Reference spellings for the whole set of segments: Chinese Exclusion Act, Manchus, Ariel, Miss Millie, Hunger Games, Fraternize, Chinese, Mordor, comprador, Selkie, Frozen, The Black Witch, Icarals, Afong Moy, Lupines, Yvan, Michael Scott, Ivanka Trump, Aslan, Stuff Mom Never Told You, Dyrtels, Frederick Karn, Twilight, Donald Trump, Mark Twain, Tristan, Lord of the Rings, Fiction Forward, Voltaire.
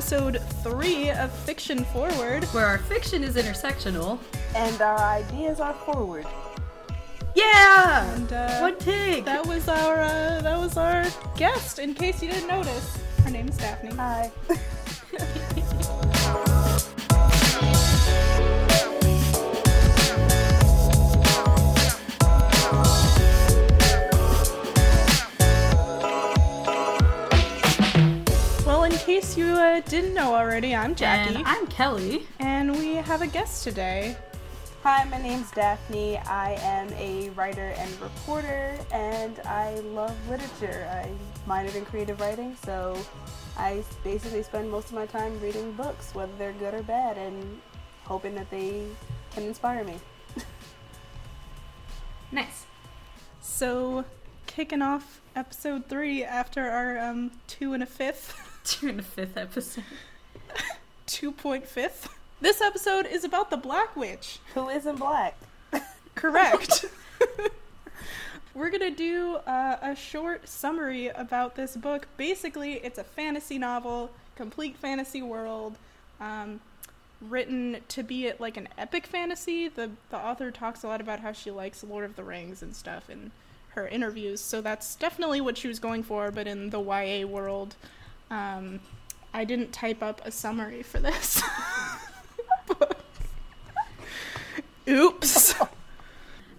episode 3 of Fiction Forward, where our fiction is intersectional and our ideas are forward. Yeah! And, one take! That was our guest, in case you didn't notice. Her name is Daphne. Hi. Well, in case you didn't know already, I'm Jackie. And I'm Kelly. And we have a guest today. Hi, my name's Daphne. I am a writer and reporter, and I love literature. I minored in creative writing, so I basically spend most of my time reading books, whether they're good or bad, and hoping that they can inspire me. Nice. So, kicking off episode 3 after our 2 1/5. 2 1/5 episode. 2.5. This episode is about the Black Witch. Who isn't black. Correct. We're going to do a short summary about this book. Basically, it's a fantasy novel, complete fantasy world, written to be like an epic fantasy. The author talks a lot about how she likes Lord of the Rings and stuff in her interviews, so that's definitely what she was going for, but in the YA world. I didn't type up a summary for this. Oops.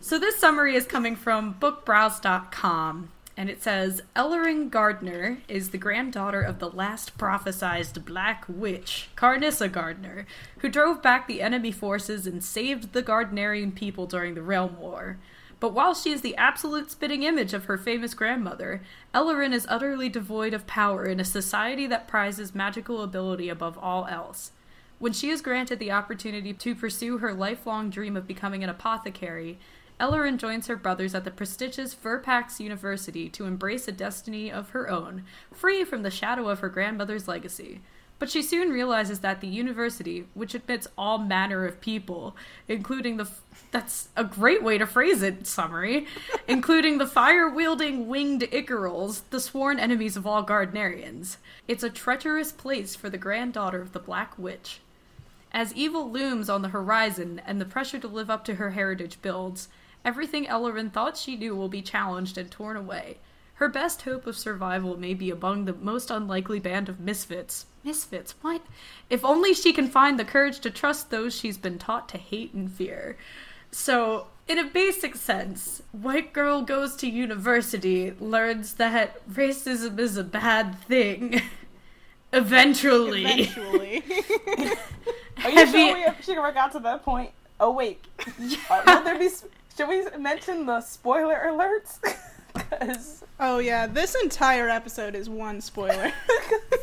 So this summary is coming from bookbrowse.com, and it says, Elloren Gardner is the granddaughter of the last prophesized Black Witch, Carnissa Gardner, who drove back the enemy forces and saved the Gardnerian people during the Realm War. But while she is the absolute spitting image of her famous grandmother, Elloren is utterly devoid of power in a society that prizes magical ability above all else. When she is granted the opportunity to pursue her lifelong dream of becoming an apothecary, Elloren joins her brothers at the prestigious Verpax University to embrace a destiny of her own, free from the shadow of her grandmother's legacy. But she soon realizes that the university, which admits all manner of people, including that's a great way to phrase it, summary, including the fire-wielding winged Icarals, the sworn enemies of all Gardnerians. It's a treacherous place for the granddaughter of the Black Witch. As evil looms on the horizon and the pressure to live up to her heritage builds, everything Elloren thought she knew will be challenged and torn away. Her best hope of survival may be among the most unlikely band of misfits. Misfits? What? If only she can find the courage to trust those she's been taught to hate and fear. So, in a basic sense, white girl goes to university, learns that racism is a bad thing. Eventually. Are you sure we should have got to that point? Oh, wait. Yeah. Should we mention the spoiler alerts? Oh yeah, this entire episode is one spoiler.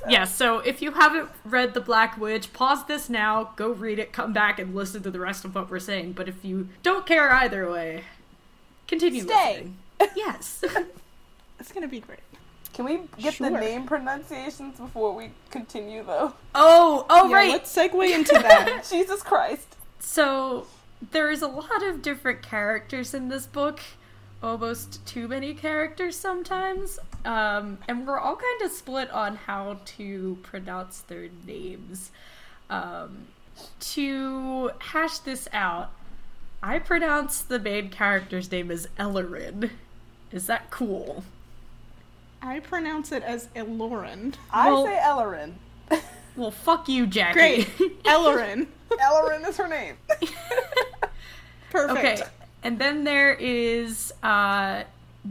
Yeah, so if you haven't read The Black Witch, pause this now, go read it, come back and listen to the rest of what we're saying. But if you don't care either way, continue listening. Yes. It's gonna be great. Can we get the name pronunciations before we continue, though? Oh, yeah, right! Let's segue into that. Jesus Christ. So, there is a lot of different characters in this book. Almost too many characters sometimes, and we're all kind of split on how to pronounce their names. To hash this out, I pronounce the main character's name as Elloren. Is that cool? I pronounce it as Elloren. I say Elloren. Well, fuck you, Jackie. Great. Elloren. Elloren is her name. Perfect. Okay. And then there is Yvan. I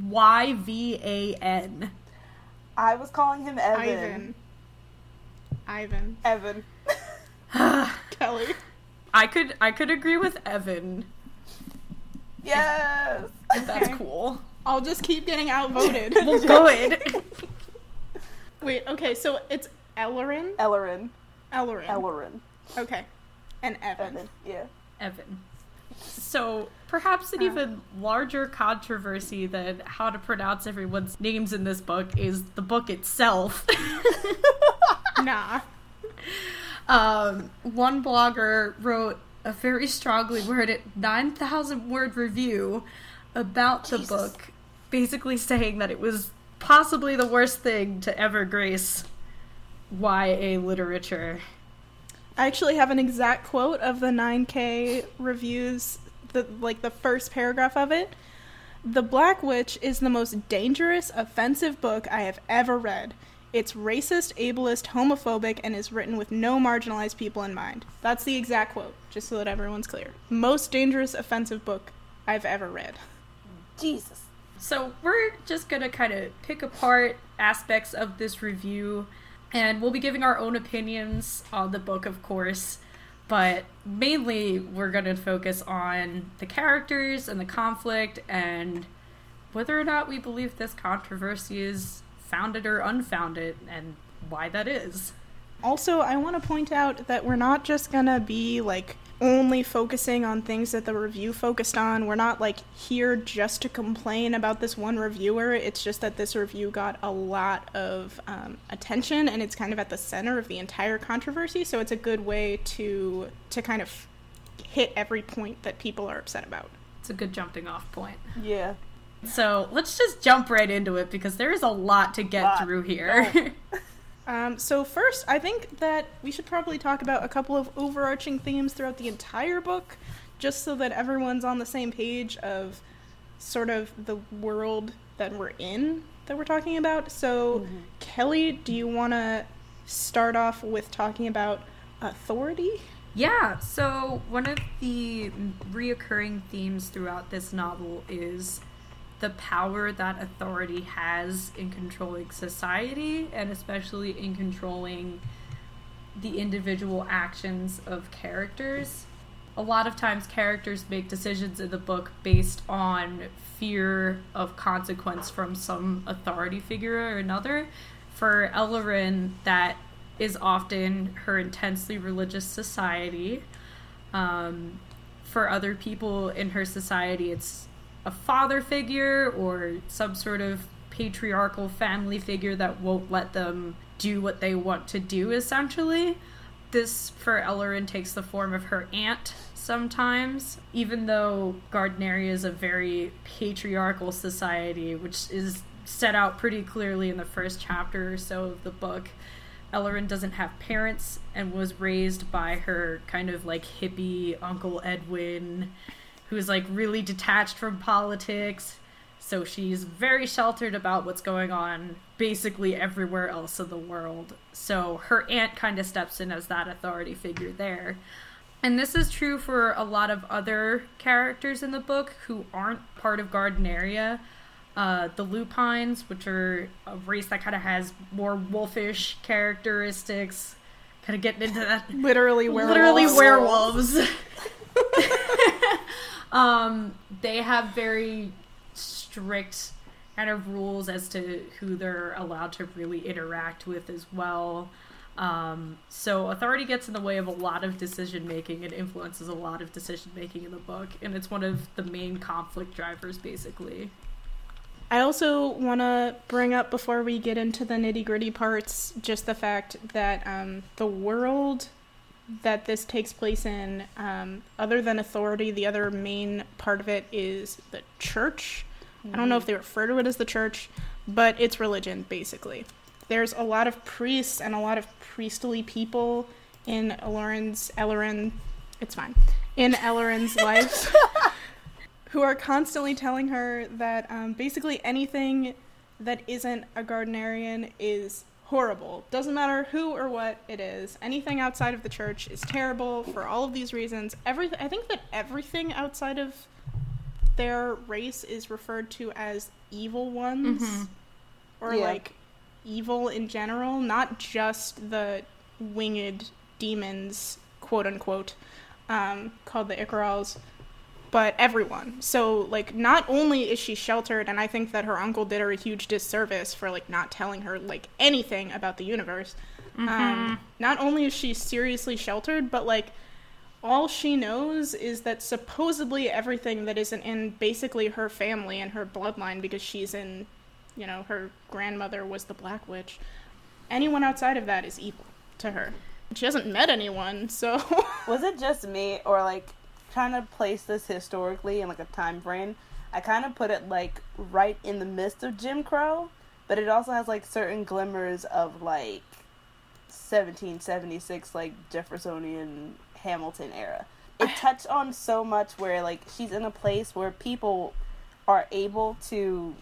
was calling him Evan. Ivan. Evan. Kelly. I could agree with Evan. Yes. If that's cool. I'll just keep getting outvoted. We'll go in. Wait, okay, so it's Elloren? Elloren. Okay. And Evan. Yeah. Evan. So, perhaps an even larger controversy than how to pronounce everyone's names in this book is the book itself. Nah. One blogger wrote a very strongly worded 9,000-word review about the book, basically saying that it was possibly the worst thing to ever grace YA literature. I actually have an exact quote of the 9K reviews, the first paragraph of it. "The Black Witch is the most dangerous, offensive book I have ever read. It's racist, ableist, homophobic, and is written with no marginalized people in mind." That's the exact quote, just so that everyone's clear. Most dangerous, offensive book I've ever read. Jesus. So we're just going to kind of pick apart aspects of this review, and we'll be giving our own opinions on the book, of course, but mainly we're going to focus on the characters and the conflict and whether or not we believe this controversy is founded or unfounded, and why that is. Also, I want to point out that we're not just going to be, only focusing on things that the review focused on. We're not, here just to complain about this one reviewer. It's just that this review got a lot of attention, and it's kind of at the center of the entire controversy, so it's a good way to kind of hit every point that people are upset about. It's a good jumping off point. Yeah. So let's just jump right into it, because there is a lot to get through here. So first, I think that we should probably talk about a couple of overarching themes throughout the entire book, just so that everyone's on the same page of sort of the world that we're in, that we're talking about. So, Kelly, do you want to start off with talking about authority? Yeah, so one of the reoccurring themes throughout this novel is the power that authority has in controlling society, and especially in controlling the individual actions of characters. A lot of times characters make decisions in the book based on fear of consequence from some authority figure or another. For Elloren, that is often her intensely religious society. For other people in her society, it's a father figure or some sort of patriarchal family figure that won't let them do what they want to do, essentially. This, for Elloren, takes the form of her aunt sometimes, even though Gardneria is a very patriarchal society, which is set out pretty clearly in the first chapter or so of the book. Elloren doesn't have parents and was raised by her kind of hippie Uncle Edwin, who's really detached from politics, so she's very sheltered about what's going on basically everywhere else in the world. So her aunt kind of steps in as that authority figure there. And this is true for a lot of other characters in the book who aren't part of Gardneria. The Lupines, which are a race that kind of has more wolfish characteristics. Kind of getting into that. Literally werewolves. They have very strict kind of rules as to who they're allowed to really interact with as well. So authority gets in the way of a lot of decision-making and influences a lot of decision-making in the book, and it's one of the main conflict drivers, basically. I also want to bring up, before we get into the nitty-gritty parts, just the fact that the world that this takes place in, other than authority, the other main part of it is the church. Mm-hmm. I don't know if they refer to it as the church, but it's religion, basically. There's a lot of priests and a lot of priestly people in Elloren's life, who are constantly telling her that basically anything that isn't a Gardnerian is horrible. Doesn't matter who or what it is. Anything outside of the church is terrible for all of these reasons. I think that everything outside of their race is referred to as evil ones, or evil in general, not just the winged demons, quote unquote, called the Icarals, but everyone. So, not only is she sheltered, and I think that her uncle did her a huge disservice for, not telling her, anything about the universe. Mm-hmm. Not only is she seriously sheltered, but, all she knows is that supposedly everything that isn't in basically her family and her bloodline, because she's in, her grandmother was the Black Witch. Anyone outside of that is evil to her. She hasn't met anyone, so... Was it just me, or, trying to place this historically in a time frame, I kind of put it right in the midst of Jim Crow, but it also has certain glimmers of 1776, like, Jeffersonian Hamilton era. It touched on so much where, like, she's in a place where people are able to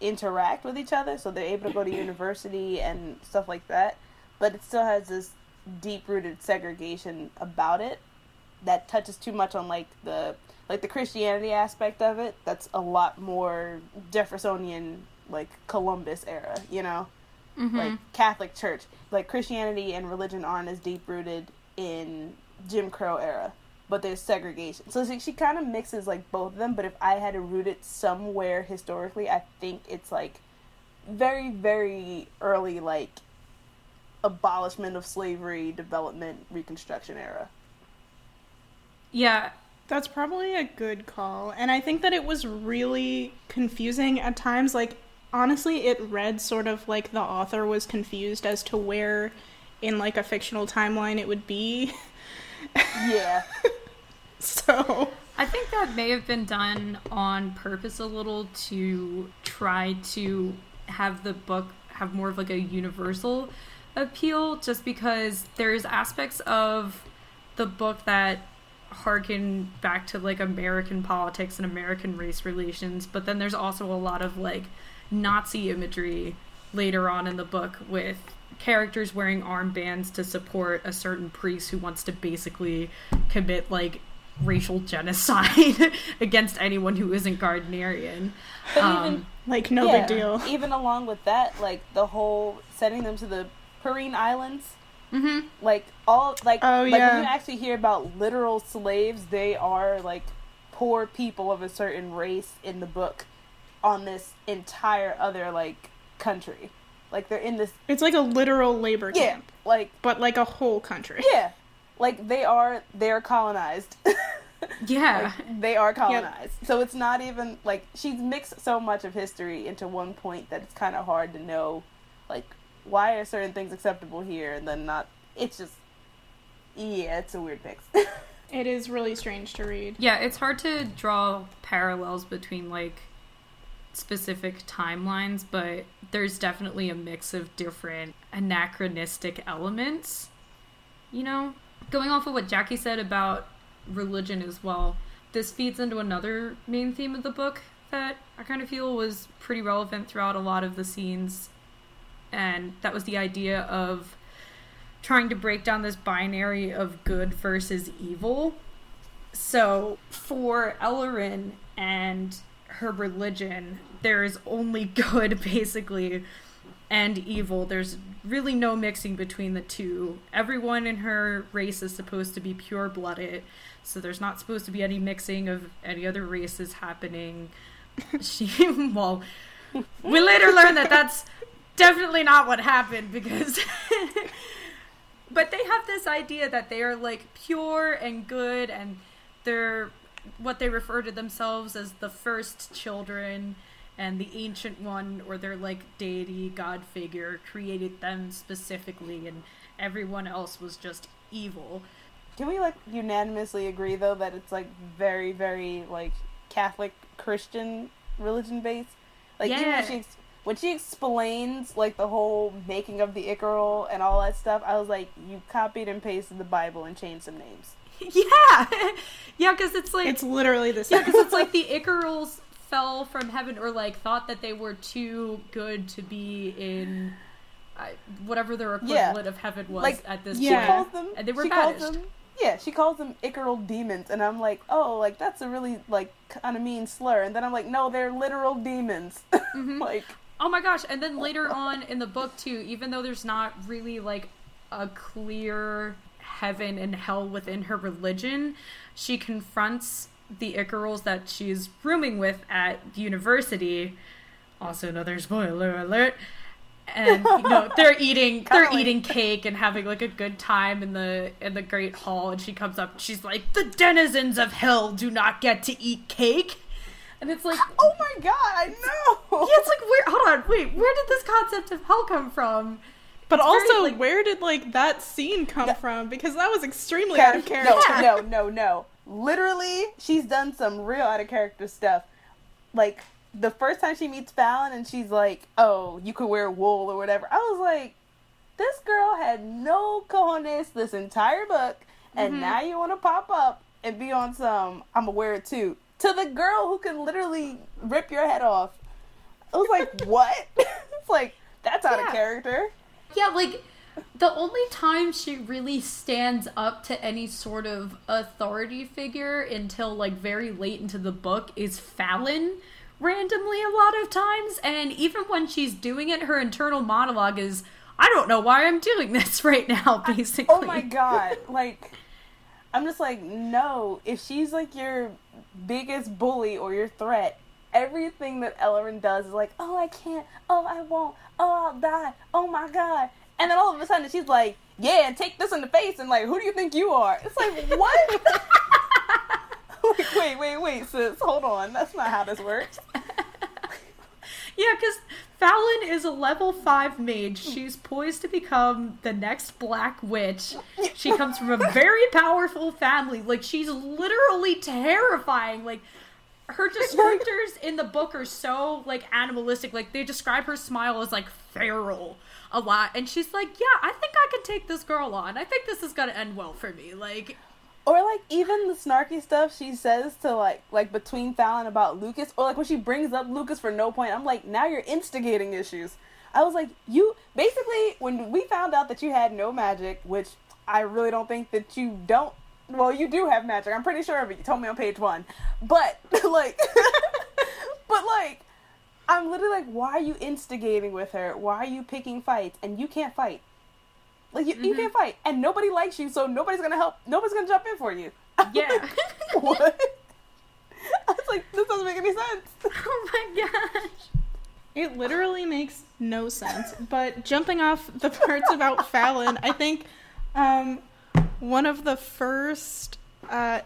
interact with each other, so they're able to go to university and stuff like that, but it still has this deep-rooted segregation about it that touches too much on, like, the Christianity aspect of it. That's a lot more Jeffersonian, like, Columbus era, you know? Mm-hmm. Like, Catholic Church. Like, Christianity and religion aren't as deep-rooted in Jim Crow era, but there's segregation. So she kind of mixes, like, both of them, but if I had to root it somewhere historically, I think it's, like, very, very early, like, abolishment of slavery, development, Reconstruction era. Yeah, that's probably a good call. And I think that it was really confusing at times. Like, honestly, it read sort of like the author was confused as to where in, like, a fictional timeline it would be. Yeah. So I think that may have been done on purpose a little to try to have the book have more of, like, a universal appeal, just because there's aspects of the book that harken back to, like, American politics and American race relations, but then there's also a lot of, like, Nazi imagery later on in the book with characters wearing armbands to support a certain priest who wants to basically commit, like, racial genocide against anyone who isn't Gardnerian. But big deal. Even along with that, like, the whole sending them to the Purine Islands. Mm-hmm. Like, all, like, oh, like, yeah. When you actually hear about literal slaves, they are, like, poor people of a certain race in the book on this entire other, like, country. Like, they're in this... It's like a literal labor camp. Yeah, like... But, like, a whole country. Yeah. Like, they're colonized. Yeah. Like, they are colonized. Yep. So it's not even, like, she's mixed so much of history into one point that it's kind of hard to know, like, why are certain things acceptable here and then not? It's just, yeah, it's a weird mix. It is really strange to read. Yeah, it's hard to draw parallels between, like, specific timelines, but there's definitely a mix of different anachronistic elements, you know? Going off of what Jackie said about religion as well, this feeds into another main theme of the book that I kind of feel was pretty relevant throughout a lot of the scenes. And that was the idea of trying to break down this binary of good versus evil. So for Elloren and her religion, there's only good, basically, and evil. There's really no mixing between the two. Everyone in her race is supposed to be pure-blooded, so there's not supposed to be any mixing of any other races happening. Well, we later learn that that's definitely not what happened, because but they have this idea that they are, like, pure and good, and they're what they refer to themselves as the first children, and the ancient one, or their, like, deity god figure, created them specifically, and everyone else was just evil. Can we, like, unanimously agree though that it's, like, very, very, like, Catholic Christian religion based? Like, yeah. Even if when she explains, like, the whole making of the Icarals and all that stuff, I was like, you copied and pasted the Bible and changed some names. Yeah! Yeah, because it's, like... It's literally the same. Yeah, because it's, like, the Icarals fell from heaven, or, like, thought that they were too good to be in whatever their equivalent of heaven was, like, at this point. Calls them, and they were banished. Yeah, she calls them Icaral demons, and I'm like, oh, like, that's a really, like, kind of mean slur. And then I'm like, no, they're literal demons. Mm-hmm. Like... Oh my gosh, and then later on in the book, too, even though there's not really, like, a clear heaven and hell within her religion, she confronts the Icarals that she's rooming with at university. Also, another spoiler alert. And, you know, they're eating cake and having, like, a good time in the Great Hall, and she comes up and she's like, the denizens of hell do not get to eat cake. And it's like, oh my god, I know! Yeah, it's like, where did this concept of hell come from? But it's also, very, like, where did, like, that scene come from? Because that was extremely out of character. No. Literally, she's done some real out of character stuff. Like, the first time she meets Fallon and she's like, oh, you could wear wool or whatever. I was like, this girl had no cojones this entire book, and now you want to pop up and be on some, I'm aware too, to the girl who can literally rip your head off. I was like, what? It's like, that's out of character. Yeah, like, the only time she really stands up to any sort of authority figure until, like, very late into the book is Fallon, randomly a lot of times. And even when she's doing it, her internal monologue is, I don't know why I'm doing this right now, basically. Oh my god. Like, I'm just like, no. If she's, like, your biggest bully or your threat, everything that Elloren does is like, oh, I can't. Oh, I won't. Oh, I'll die. Oh my god. And then all of a sudden she's like, yeah, take this in the face, and like, who do you think you are? It's like, what? Like, wait, sis, hold on. That's not how this works. Yeah, because Fallon is a level 5 mage. She's poised to become the next Black Witch. She comes from a very powerful family. Like, she's literally terrifying. Like, her descriptors in the book are so, like, animalistic. Like, they describe her smile as, like, feral a lot. And she's like, yeah, I think I can take this girl on. I think this is going to end well for me. Like... Or, like, even the snarky stuff she says to, like between Fallon about Lucas, or, like, when she brings up Lucas for no point, I'm like, now you're instigating issues. I was like, you, basically, when we found out that you had no magic, which I really don't think that you don't, well, you do have magic, I'm pretty sure of it, you told me on page 1, but, like, but, like, I'm literally like, why are you instigating with her? Why are you picking fights? And you can't fight. Like, you can't fight, and nobody likes you, so nobody's gonna help, nobody's gonna jump in for you. Yeah. Like, what? I was like, this doesn't make any sense. Oh my gosh. It literally makes no sense, but jumping off the parts about Fallon, I think one of the first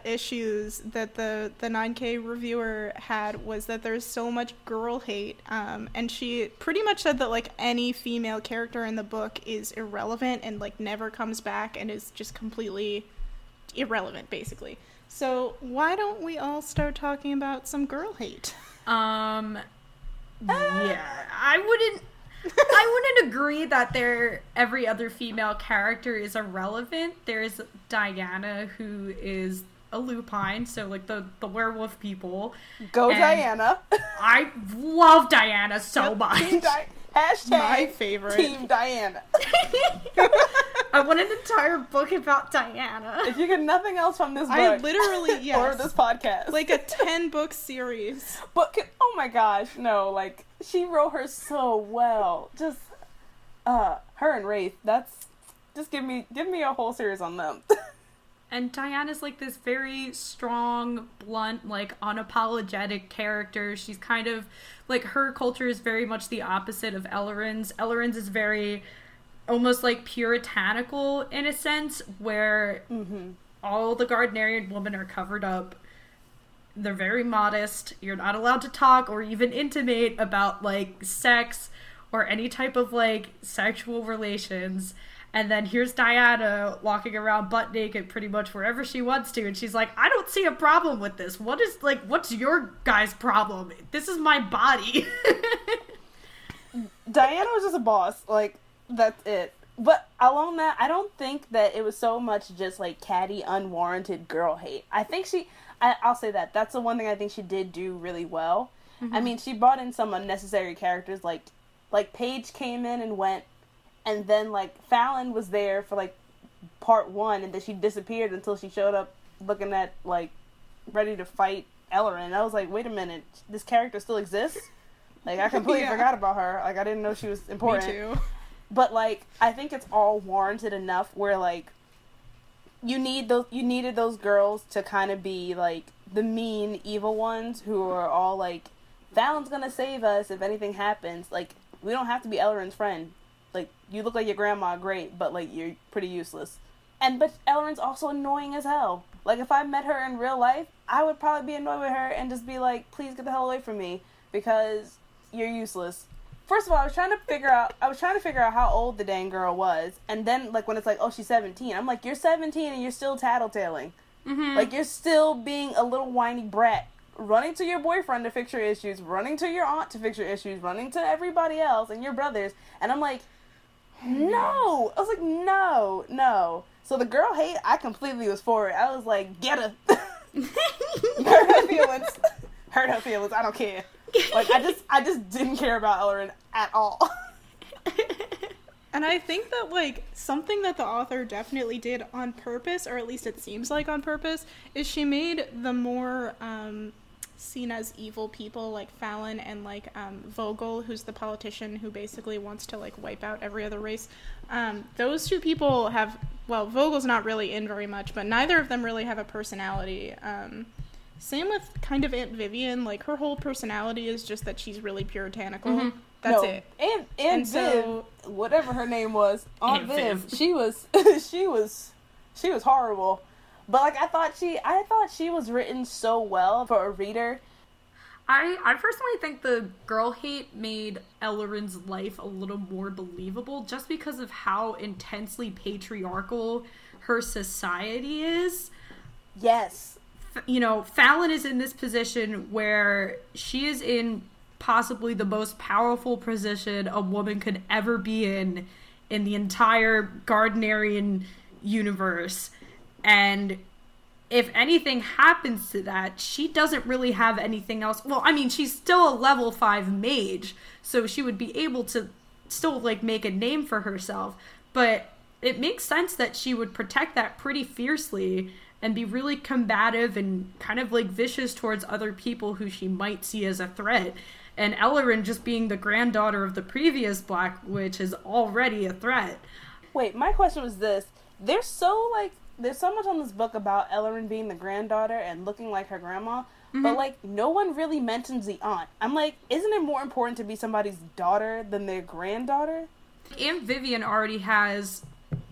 issues that the 9K reviewer had was that there's so much girl hate, and she pretty much said that, like, any female character in the book is irrelevant and, like, never comes back and is just completely irrelevant, basically. So why don't we all start talking about some girl hate? Yeah, I wouldn't agree that every other female character is irrelevant. There's Diana, who is a Lupine, so, like, the werewolf people. Go and Diana. I love Diana so much. Hashtag my favorite. Team Diana. I want an entire book about Diana. If you get nothing else from this book. I literally, yes. Or this podcast. Like a 10-book series. But, oh my gosh, no, like, she wrote her so well. Just, her and Rafe, that's, just give me a whole series on them. And Diana's, like, this very strong, blunt, like, unapologetic character. She's kind of, like, her culture is very much the opposite of Elloren's. Elloren's is very, almost, like, puritanical in a sense, where all the Gardnerian women are covered up. They're very modest. You're not allowed to talk or even intimate about, like, sex or any type of, like, sexual relations. And then here's Diana walking around butt naked pretty much wherever she wants to. And she's like, I don't see a problem with this. What's your guys' problem? This is my body. Diana was just a boss. Like, that's it. But along that, I don't think that it was so much just, like, catty, unwarranted girl hate. I think I'll say that. That's the one thing I think she did do really well. I mean, she brought in some unnecessary characters. Like Paige came in and went. And then, like, Fallon was there for, like, part 1, and then she disappeared until she showed up looking at, like, ready to fight Elloren. And I was like, wait a minute, this character still exists? Like, I completely forgot about her. Like, I didn't know she was important. Me too. But, like, I think it's all warranted enough where, like, you needed those girls to kind of be, like, the mean, evil ones who are all, like, Fallon's gonna save us if anything happens. Like, we don't have to be Elloren's friend. Like, you look like your grandma, great, but, like, you're pretty useless. But Elloren's also annoying as hell. Like, if I met her in real life, I would probably be annoyed with her and just be like, please get the hell away from me, because you're useless. First of all, I was trying to figure out how old the dang girl was, and then, like, when it's like, oh, she's 17, I'm like, you're 17 and you're still tattletaling. Like, you're still being a little whiny brat. Running to your boyfriend to fix your issues, running to your aunt to fix your issues, running to everybody else and your brothers, and I'm like, No! I was like, no, no. So the girl hate, I completely was for it. I was like, get her. Hurt her feelings. Hurt her feelings. I don't care. Like, I just didn't care about Elloren at all. And I think that, like, something that the author definitely did on purpose, or at least it seems like on purpose, is she made the more, seen as evil people, like Fallon and, like, Vogel, who's the politician who basically wants to, like, wipe out every other race. Those two people have, well, Vogel's not really in very much, but neither of them really have a personality. Same with kind of Aunt Vivian. Like, her whole personality is just that she's really puritanical. Mm-hmm. That's no, it. And so, Viv, whatever her name was, Aunt Viv, she was horrible. But, like, I thought she was written so well for a reader. I personally think the girl hate made Elloren's life a little more believable just because of how intensely patriarchal her society is. Yes. You know, Fallon is in this position where she is in possibly the most powerful position a woman could ever be in the entire Gardnerian universe. And if anything happens to that, she doesn't really have anything else. Well, I mean, she's still a level 5 mage, so she would be able to still, like, make a name for herself. But it makes sense that she would protect that pretty fiercely and be really combative and kind of, like, vicious towards other people who she might see as a threat. And Elloren, just being the granddaughter of the previous Black Witch, is already a threat. Wait, my question was this. There's so much on this book about Elloren being the granddaughter and looking like her grandma, mm-hmm. but, like, no one really mentions the aunt. I'm like, isn't it more important to be somebody's daughter than their granddaughter? Aunt Vivian already has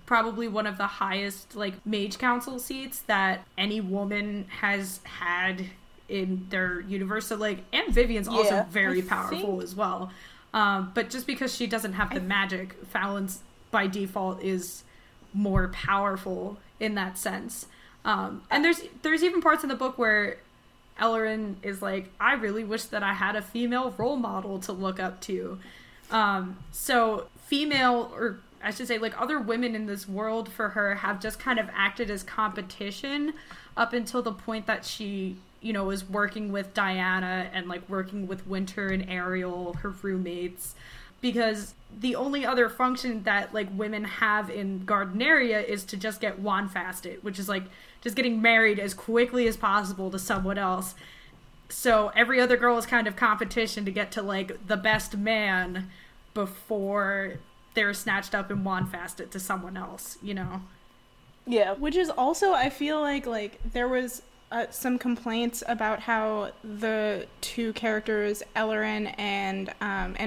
probably one of the highest, like, mage council seats that any woman has had in their universe. So, like, Aunt Vivian's also very powerful as well. But just because she doesn't have the magic, Fallon's, by default, is more powerful in that sense. And there's even parts in the book where Elloren is like, I really wish that I had a female role model to look up to. So female, or I should say, like, other women in this world for her have just kind of acted as competition up until the point that she, you know, is working with Diana and, like, working with Winter and Ariel, her roommates. Because the only other function that, like, women have in Gardneria is to just get wandfasted, which is, like, just getting married as quickly as possible to someone else. So every other girl is kind of competition to get to, like, the best man before they're snatched up and wandfasted to someone else, you know? Yeah. Which is also, I feel like, there was some complaints about how the two characters, Elloren and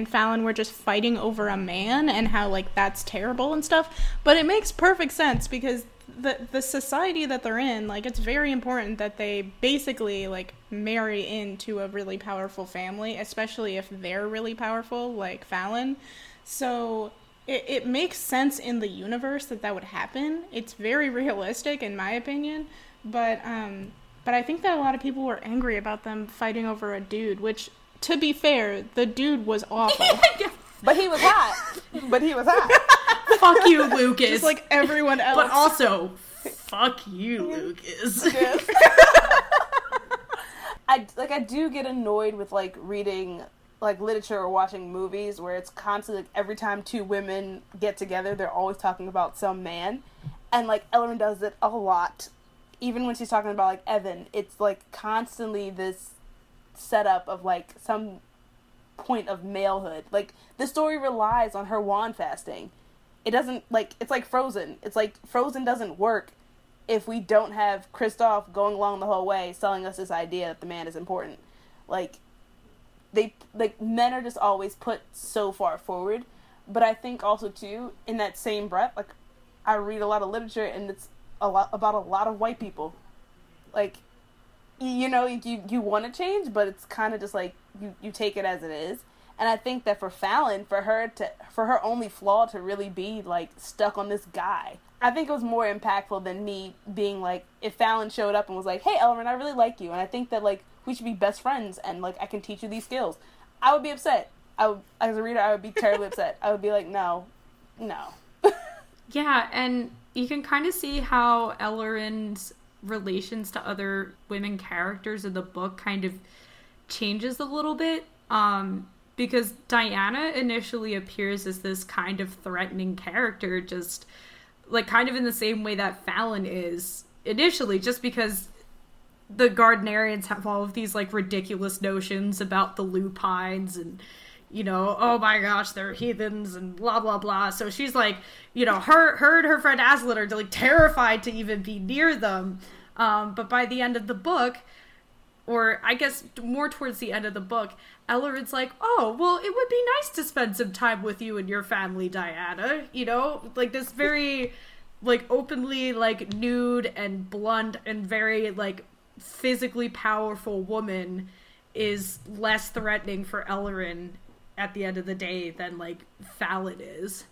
Fallon, were just fighting over a man and how, like, that's terrible and stuff. But it makes perfect sense because the society that they're in, like, it's very important that they basically, like, marry into a really powerful family, especially if they're really powerful, like Fallon. So it makes sense in the universe that would happen. It's very realistic, in my opinion. But I think that a lot of people were angry about them fighting over a dude, which, to be fair, the dude was awful. But he was hot. Fuck you, Lucas. Just like everyone else. But also, fuck you, Lucas. Yes. I do get annoyed with, like, reading, like, literature or watching movies where it's constantly, like, every time two women get together, they're always talking about some man. And, like, Elloren does it a lot. Even when she's talking about, like, Evan, it's, like, constantly this setup of, like, some point of malehood. Like, the story relies on her wand fasting. It doesn't, like, it's like Frozen. It's like Frozen doesn't work if we don't have Kristoff going along the whole way selling us this idea that the man is important. Like, men are just always put so far forward. But I think also, too, in that same breath, like, I read a lot of literature and it's about a lot of white people. Like, you know, you want to change, but it's kind of just like you take it as it is. And I think that for Fallon, for her only flaw to really be, like, stuck on this guy, I think it was more impactful than me being like, if Fallon showed up and was like, hey, Elloren, I really like you, and I think that, like, we should be best friends, and, like, I can teach you these skills, I would be upset. As a reader, I would be terribly upset. I would be like, no, no. Yeah, and you can kind of see how Elloren's relations to other women characters in the book kind of changes a little bit, because Diana initially appears as this kind of threatening character, just like kind of in the same way that Fallon is initially, just because the Gardnerians have all of these like ridiculous notions about the Lupines and, you know, oh my gosh, they're heathens and blah, blah, blah. So she's like, you know, her and her friend Aslan are like terrified to even be near them. But by the end of the book, or I guess more towards the end of the book, Elloren's like, oh, well, it would be nice to spend some time with you and your family, Diana. You know, like this very like openly like nude and blunt and very like physically powerful woman is less threatening for Elloren at the end of the day than like Fallon is.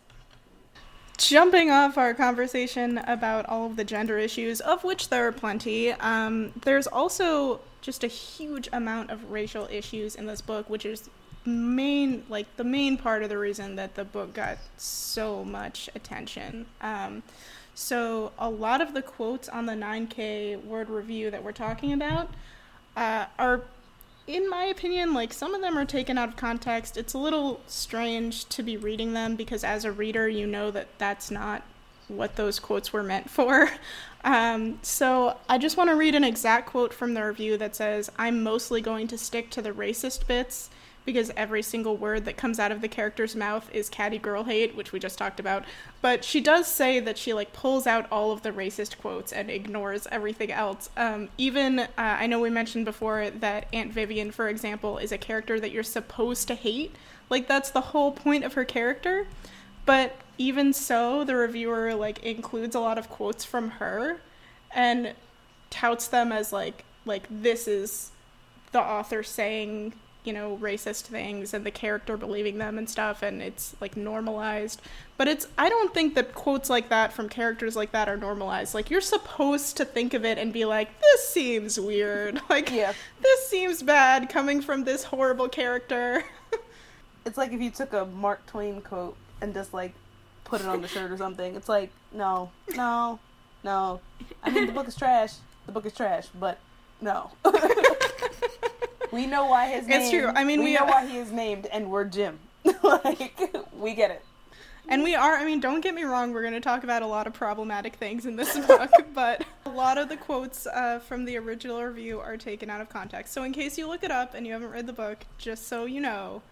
Jumping off our conversation about all of the gender issues, of which there are plenty, there's also just a huge amount of racial issues in this book, which is the main part of the reason that the book got so much attention. So a lot of the quotes on the 9K word review that we're talking about are, in my opinion, like some of them are taken out of context. It's a little strange to be reading them because as a reader, you know that that's not what those quotes were meant for. So I just want to read an exact quote from the review that says, "I'm mostly going to stick to the racist bits because every single word that comes out of the character's mouth is catty girl hate," which we just talked about. But she does say that she like pulls out all of the racist quotes and ignores everything else. Even I know we mentioned before that Aunt Vivian, for example, is a character that you're supposed to hate. Like that's the whole point of her character. But even so, the reviewer like includes a lot of quotes from her and touts them as like this is the author saying, you know, racist things and the character believing them and stuff, and it's like normalized. But I don't think that quotes like that from characters like that are normalized. Like you're supposed to think of it and be like, this seems weird. Like yeah. This seems bad coming from this horrible character. It's like if you took a Mark Twain quote and just like put it on the shirt or something. It's like, no. I mean, the book is trash, but no. We know why his name. It's true. I mean, we know why he is named, and we're Jim. Like, we get it. And we are, I mean, don't get me wrong, we're going to talk about a lot of problematic things in this book, but a lot of the quotes from the original review are taken out of context. So in case you look it up and you haven't read the book, just so you know,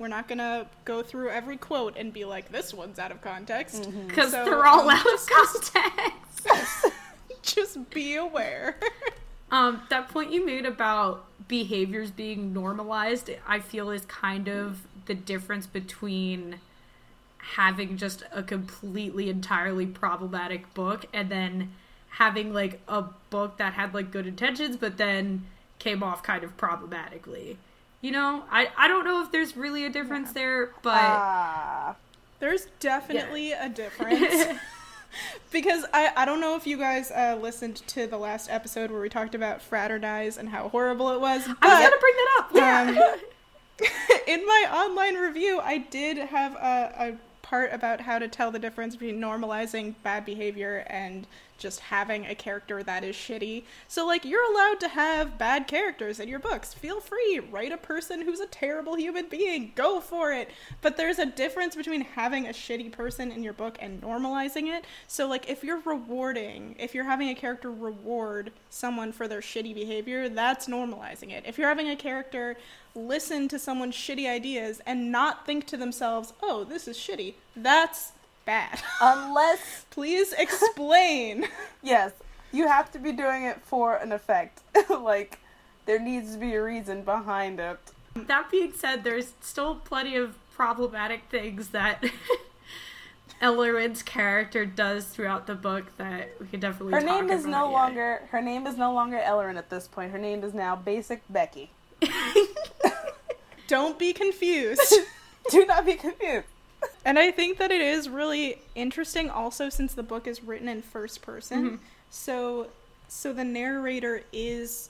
we're not going to go through every quote and be like, this one's out of context. Because they're all out of context. Just be aware. That point you made about behaviors being normalized, I feel is kind of the difference between having just a completely entirely problematic book and then having like a book that had like good intentions but then came off kind of problematically. You know, I don't know if there's really a difference there, but... there's definitely a difference. Because I don't know if you guys listened to the last episode where we talked about Fraternize and how horrible it was. But, I was going to bring that up. In my online review, I did have a part about how to tell the difference between normalizing bad behavior and just having a character that is shitty. So, like, you're allowed to have bad characters in your books. Feel free. Write a person who's a terrible human being. Go for it. But there's a difference between having a shitty person in your book and normalizing it. So, like, if you're having a character reward someone for their shitty behavior, that's normalizing it. If you're having a character listen to someone's shitty ideas and not think to themselves, oh, this is shitty, that's bad. Unless... Please explain. Yes. You have to be doing it for an effect. Like, there needs to be a reason behind it. That being said, there's still plenty of problematic things that Elloren's character does throughout the book that we can definitely talk about. Her name is no longer Elloren at this point. Her name is now Basic Becky. Don't be confused. Do not be confused. And I think that it is really interesting also since the book is written in first person. Mm-hmm. So the narrator is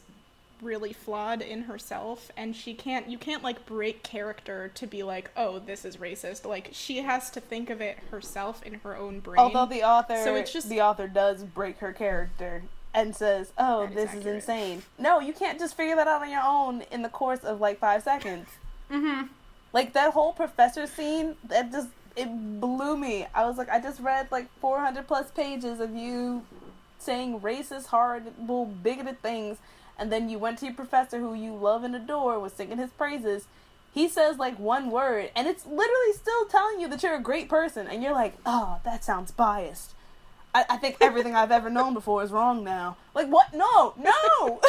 really flawed in herself, and you can't like break character to be like, oh, this is racist. Like, she has to think of it herself in her own brain. Although the author does break her character and says, oh, this is insane. No, you can't just figure that out on your own in the course of like 5 seconds. Mm-hmm. Like that whole professor scene, that just, it blew me. I was like, I just read like 400 plus pages of you saying racist, horrible, bigoted things, and then you went to your professor who you love and adore, was singing his praises. He says like one word, and it's literally still telling you that you're a great person, and you're like, oh, that sounds biased. I think everything I've ever known before is wrong now. Like, what? No! No! No!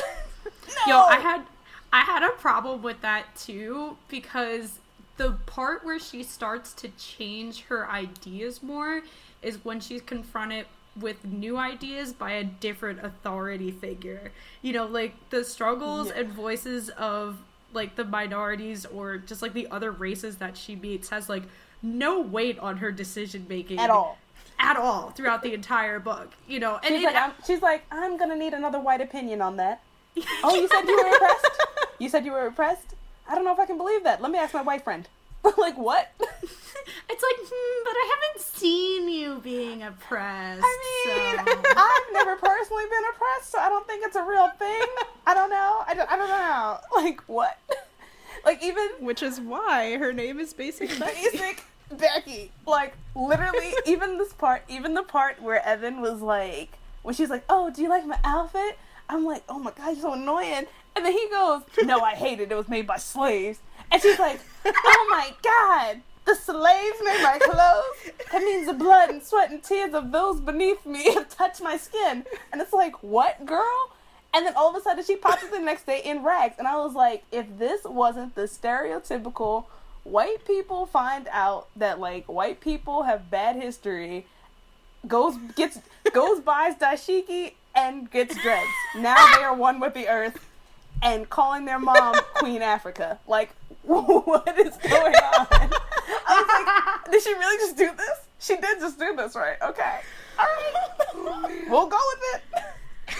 Yo, I had a problem with that too, because the part where she starts to change her ideas more is when she's confronted with new ideas by a different authority figure. You know, like, the struggles and voices of, like, the minorities or just, like, the other races that she meets has, like, no weight on her decision-making. At all. Throughout the entire book. You know, and she's like, I'm gonna need another white opinion on that. Oh, you said you were oppressed? You said you were oppressed? I don't know if I can believe that. Let me ask my white friend. Like, what? It's like, but I haven't seen you being oppressed. I mean, so. I've never personally been oppressed, so I don't think it's a real thing. I don't know. I don't know. Like, what? Like, even... Which is why her name is Basic Becky. Basic Becky. Like, literally, even the part where Evan was like, when she's like, oh, do you like my outfit? I'm like, oh my God, you're so annoying. And then he goes, no, I hate it. It was made by slaves. And she's like, oh my God, the slaves made my clothes? That means the blood and sweat and tears of those beneath me have touched my skin. And it's like, what, girl? And then all of a sudden she pops up the next day in rags. And I was like, if this wasn't the stereotypical white people find out that, like, white people have bad history, goes buys dashiki and gets dreads. Now they are one with the earth. And calling their mom Queen Africa. Like, what is going on? I was like, did she really just do this? She did just do this, right? Okay. All right. We'll go with it.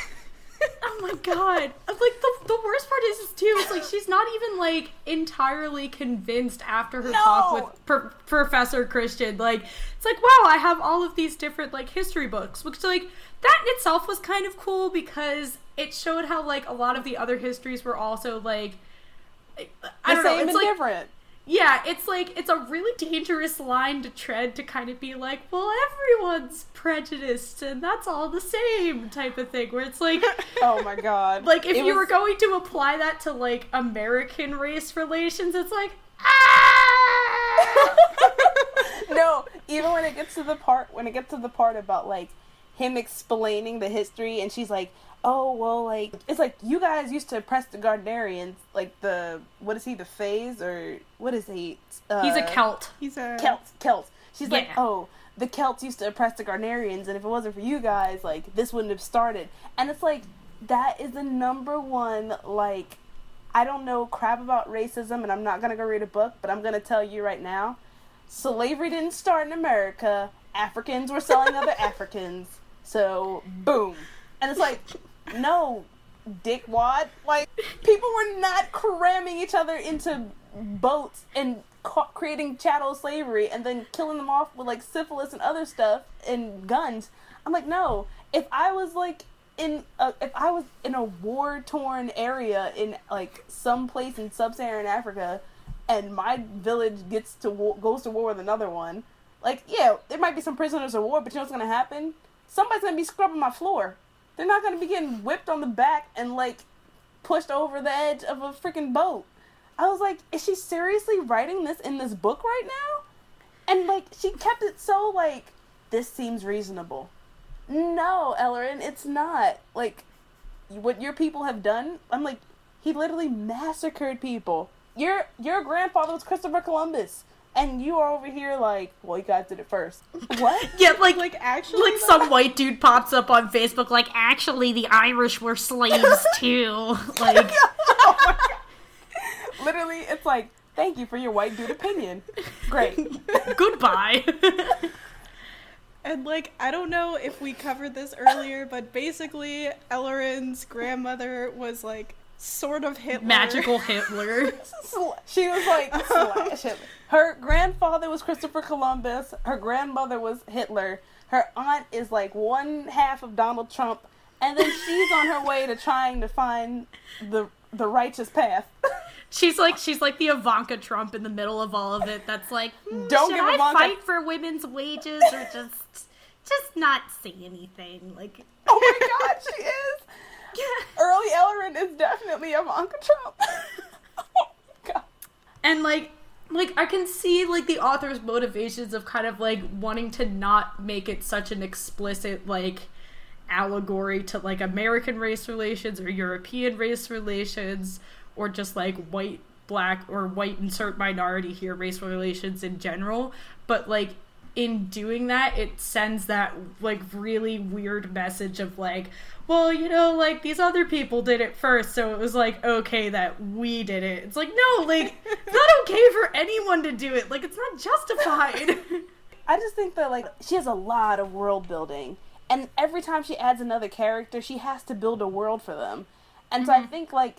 Oh my God. Like, the worst part is, too, it's like she's not even, like, entirely convinced after her talk with Professor Christian. Like, it's like, wow, I have all of these different, like, history books. Which, like, that in itself was kind of cool because it showed how, like, a lot of the other histories were also, like, different. Yeah, it's like, it's a really dangerous line to tread, to kind of be like, well, everyone's prejudiced and that's all the same type of thing, where it's like, oh my God. Like, if you were going to apply that to, like, American race relations, it's like, ah! No, even when it gets to the part, about, like, him explaining the history, and she's like, oh, well, like, it's like, you guys used to oppress the Gardnerians, like, the Fays, or what is he? He's a Celt. Celt. She's like, oh, the Celts used to oppress the Gardnerians, and if it wasn't for you guys, like, this wouldn't have started. And it's like, that is the number one, like, I don't know crap about racism, and I'm not gonna go read a book, but I'm gonna tell you right now, slavery didn't start in America, Africans were selling other Africans, so, boom. And it's like, no, dickwad. Like, people were not cramming each other into boats and creating chattel slavery and then killing them off with, like, syphilis and other stuff and guns. I'm like, no. If I was, like, if I was in a war-torn area in, like, some place in sub-Saharan Africa, and my village goes to war with another one, like, yeah, there might be some prisoners of war, but you know what's gonna happen? Somebody's gonna be scrubbing my floor. They're not going to be getting whipped on the back and, like, pushed over the edge of a freaking boat. I was like, is she seriously writing this in this book right now? And, like, she kept it so, like, this seems reasonable. No, Elloren, it's not. Like, what your people have done, I'm like, he literally massacred people. Your grandfather was Christopher Columbus. And you are over here like, well, you guys did it first. What? Yeah, like actually, like, some white dude pops up on Facebook like, actually, the Irish were slaves too. Like, oh my God. Literally, it's like, thank you for your white dude opinion. Great. Goodbye. And, like, I don't know if we covered this earlier, but basically, Elloren's grandmother was like sort of Hitler. Magical Hitler. She was like slash Hitler. Her grandfather was Christopher Columbus. Her grandmother was Hitler. Her aunt is like one half of Donald Trump. And then she's on her way to trying to find the righteous path. She's like the Ivanka Trump in the middle of all of it. That's like, don't give Ivanka fight for women's wages or just not say anything? Like, oh my God, she is. Yeah. Early Elloren is definitely Ivanka Trump. Oh my God. And like I can see like the author's motivations of kind of like wanting to not make it such an explicit like allegory to like American race relations or European race relations. Or just like white, black, or white insert minority here, race relations in general. But like in doing that, it sends that like really weird message of like, well, you know, like these other people did it first, so it was like okay that we did it. It's like, no, like it's not okay for anyone to do it. Like it's not justified. I just think that like she has a lot of world building, and every time she adds another character, she has to build a world for them. And so I think like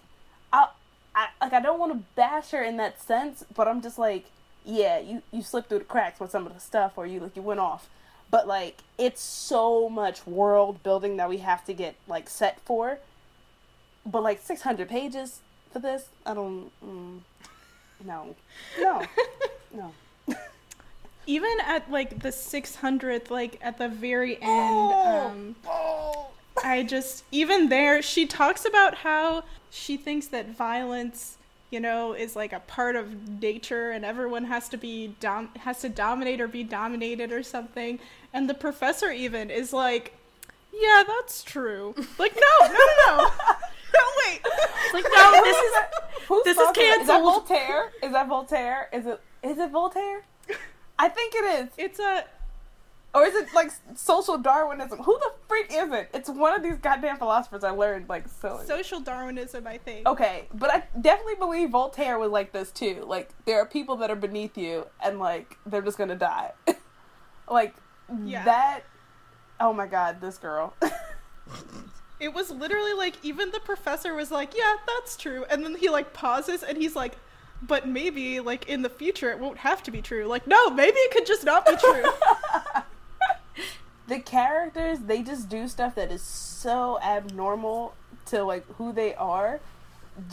I don't want to bash her in that sense, but I'm just like, yeah, you slipped through the cracks with some of the stuff, or you went off. But like, it's so much world building that we have to get like set for. But like 600 pages for this, I don't. No. Even at like the 600th, like at the very end, I just, even there, she talks about how she thinks that violence, you know, is like a part of nature and everyone has to be has to dominate or be dominated or something. And the professor even is like, yeah, that's true. Like, no. No, wait. Like, no, this is canceled. Is that Voltaire? Is it Voltaire? I think it is. Or is it, like, Social Darwinism? Who the freak is it? It's one of these goddamn philosophers I learned, like, silly. Social Darwinism, I think. Okay, but I definitely believe Voltaire was like this, too. Like, there are people that are beneath you, and, like, they're just gonna die. Like, yeah. That... Oh, my God, this girl. It was literally, like, even the professor was like, yeah, that's true. And then he, like, pauses, and he's like, but maybe, like, in the future it won't have to be true. Like, no, maybe it could just not be true. The characters, they just do stuff that is so abnormal to, like, who they are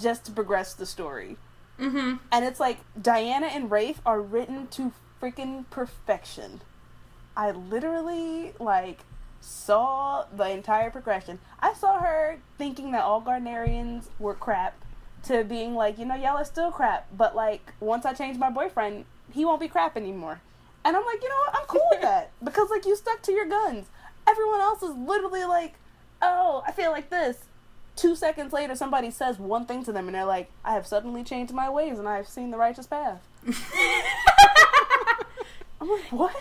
just to progress the story. Mm-hmm. And it's like, Diana and Rafe are written to freaking perfection. I literally, like, saw the entire progression. I saw her thinking that all Gardnerians were crap to being like, you know, y'all are still crap, but, like, once I change my boyfriend, he won't be crap anymore. And I'm like, you know what? I'm cool with that. Because, like, you stuck to your guns. Everyone else is literally like, oh, I feel like this. 2 seconds later, somebody says one thing to them, and they're like, I have suddenly changed my ways, and I have seen the righteous path. I'm like, what?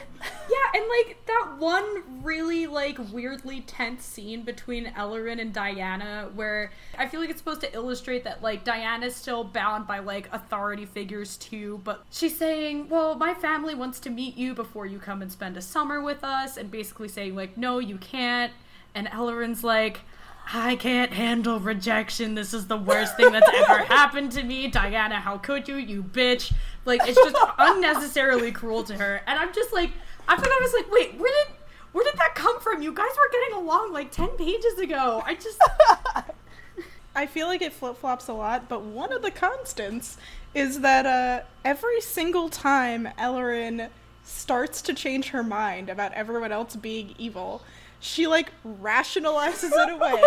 Yeah, and, like, that one really, like, weirdly tense scene between Elloren and Diana where I feel like it's supposed to illustrate that, like, Diana's still bound by, like, authority figures, too, but she's saying, well, my family wants to meet you before you come and spend a summer with us, and basically saying, like, no, you can't, and Elloren's like, I can't handle rejection. This is the worst thing that's ever happened to me. Diana, how could you? You bitch. Like, it's just unnecessarily cruel to her. And I'm just like, after that I was like, wait, where did that come from? You guys were getting along like 10 pages ago. I just... I feel like it flip-flops a lot, but one of the constants is that every single time Elloren starts to change her mind about everyone else being evil, she, like, rationalizes it away.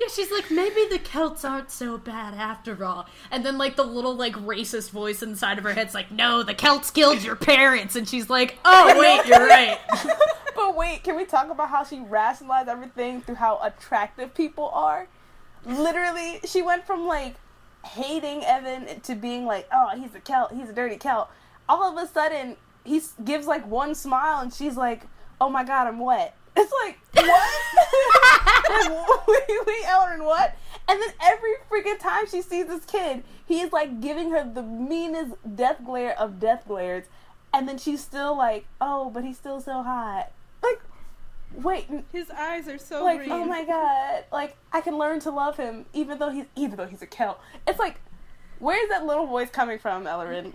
Yeah, she's like, maybe the Celts aren't so bad after all. And then, like, the little, like, racist voice inside of her head's like, no, the Celts killed your parents. And she's like, oh, wait, you're right. But wait, can we talk about how she rationalized everything through how attractive people are? Literally, she went from, like, hating Evan to being like, oh, he's a Celt, he's a dirty Celt. All of a sudden, he gives, like, one smile, and she's like, oh my God, I'm wet. It's like, what? Wait, Elloren, what? And then every freaking time she sees this kid, he's like giving her the meanest death glare of death glares. And then she's still like, oh, but he's still so hot. Like, wait, his eyes are so green. Oh my god, I can learn to love him even though he's a Celt. It's like, where's that little voice coming from, Elloren?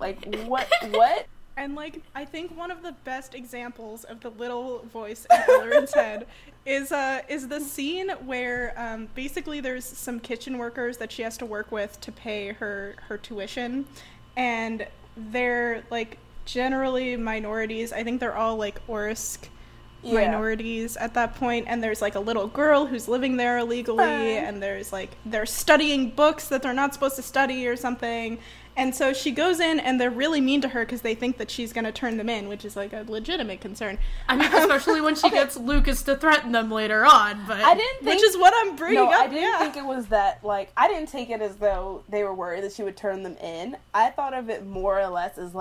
What? And I think one of the best examples of the little voice in Elloren's head is the scene where basically there's some kitchen workers that she has to work with to pay her tuition, and they're generally minorities. I think they're all Orsk minorities at that point, and there's a little girl who's living there illegally, and there's they're studying books that they're not supposed to study or something. And so she goes in, and they're really mean to her because they think that she's going to turn them in, which is, a legitimate concern. I mean, especially when she gets Lucas to threaten them later on, but... I didn't think... Which is what I'm bringing up, I didn't think it was that, I didn't take it as though they were worried that she would turn them in. I thought of it more or less as,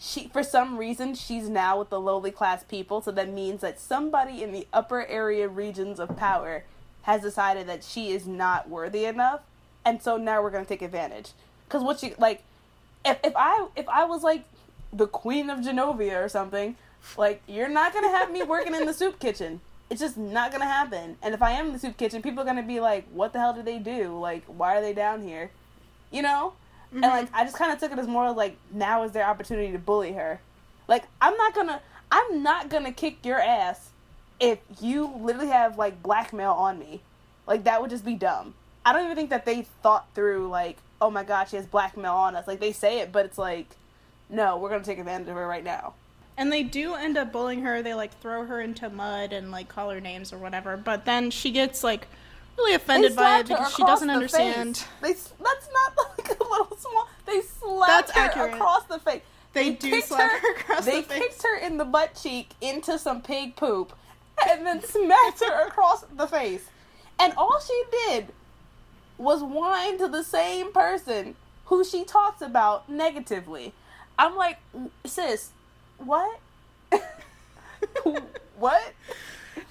she, for some reason, she's now with the lowly class people, so that means that somebody in the upper area regions of power has decided that she is not worthy enough, and so now we're going to take advantage. Because what she, if I was, the queen of Genovia or something, you're not going to have me working in the soup kitchen. It's just not going to happen. And if I am in the soup kitchen, people are going to be like, what the hell did they do? Why are they down here? You know? Mm-hmm. And, I just kind of took it as more, now is their opportunity to bully her. I'm not going to kick your ass if you literally have, blackmail on me. That would just be dumb. I don't even think that they thought through, oh my god, she has blackmail on us. They say it, but it's no, we're going to take advantage of her right now. And they do end up bullying her. They, throw her into mud and, call her names or whatever. But then she gets, really offended by it because she doesn't understand. That's not, a little small. They slapped her across the face. They do slap her across the face. They kicked her in the butt cheek into some pig poop and then smacked her across the face. And all she did was whine to the same person who she talks about negatively. I'm like, sis, what? What?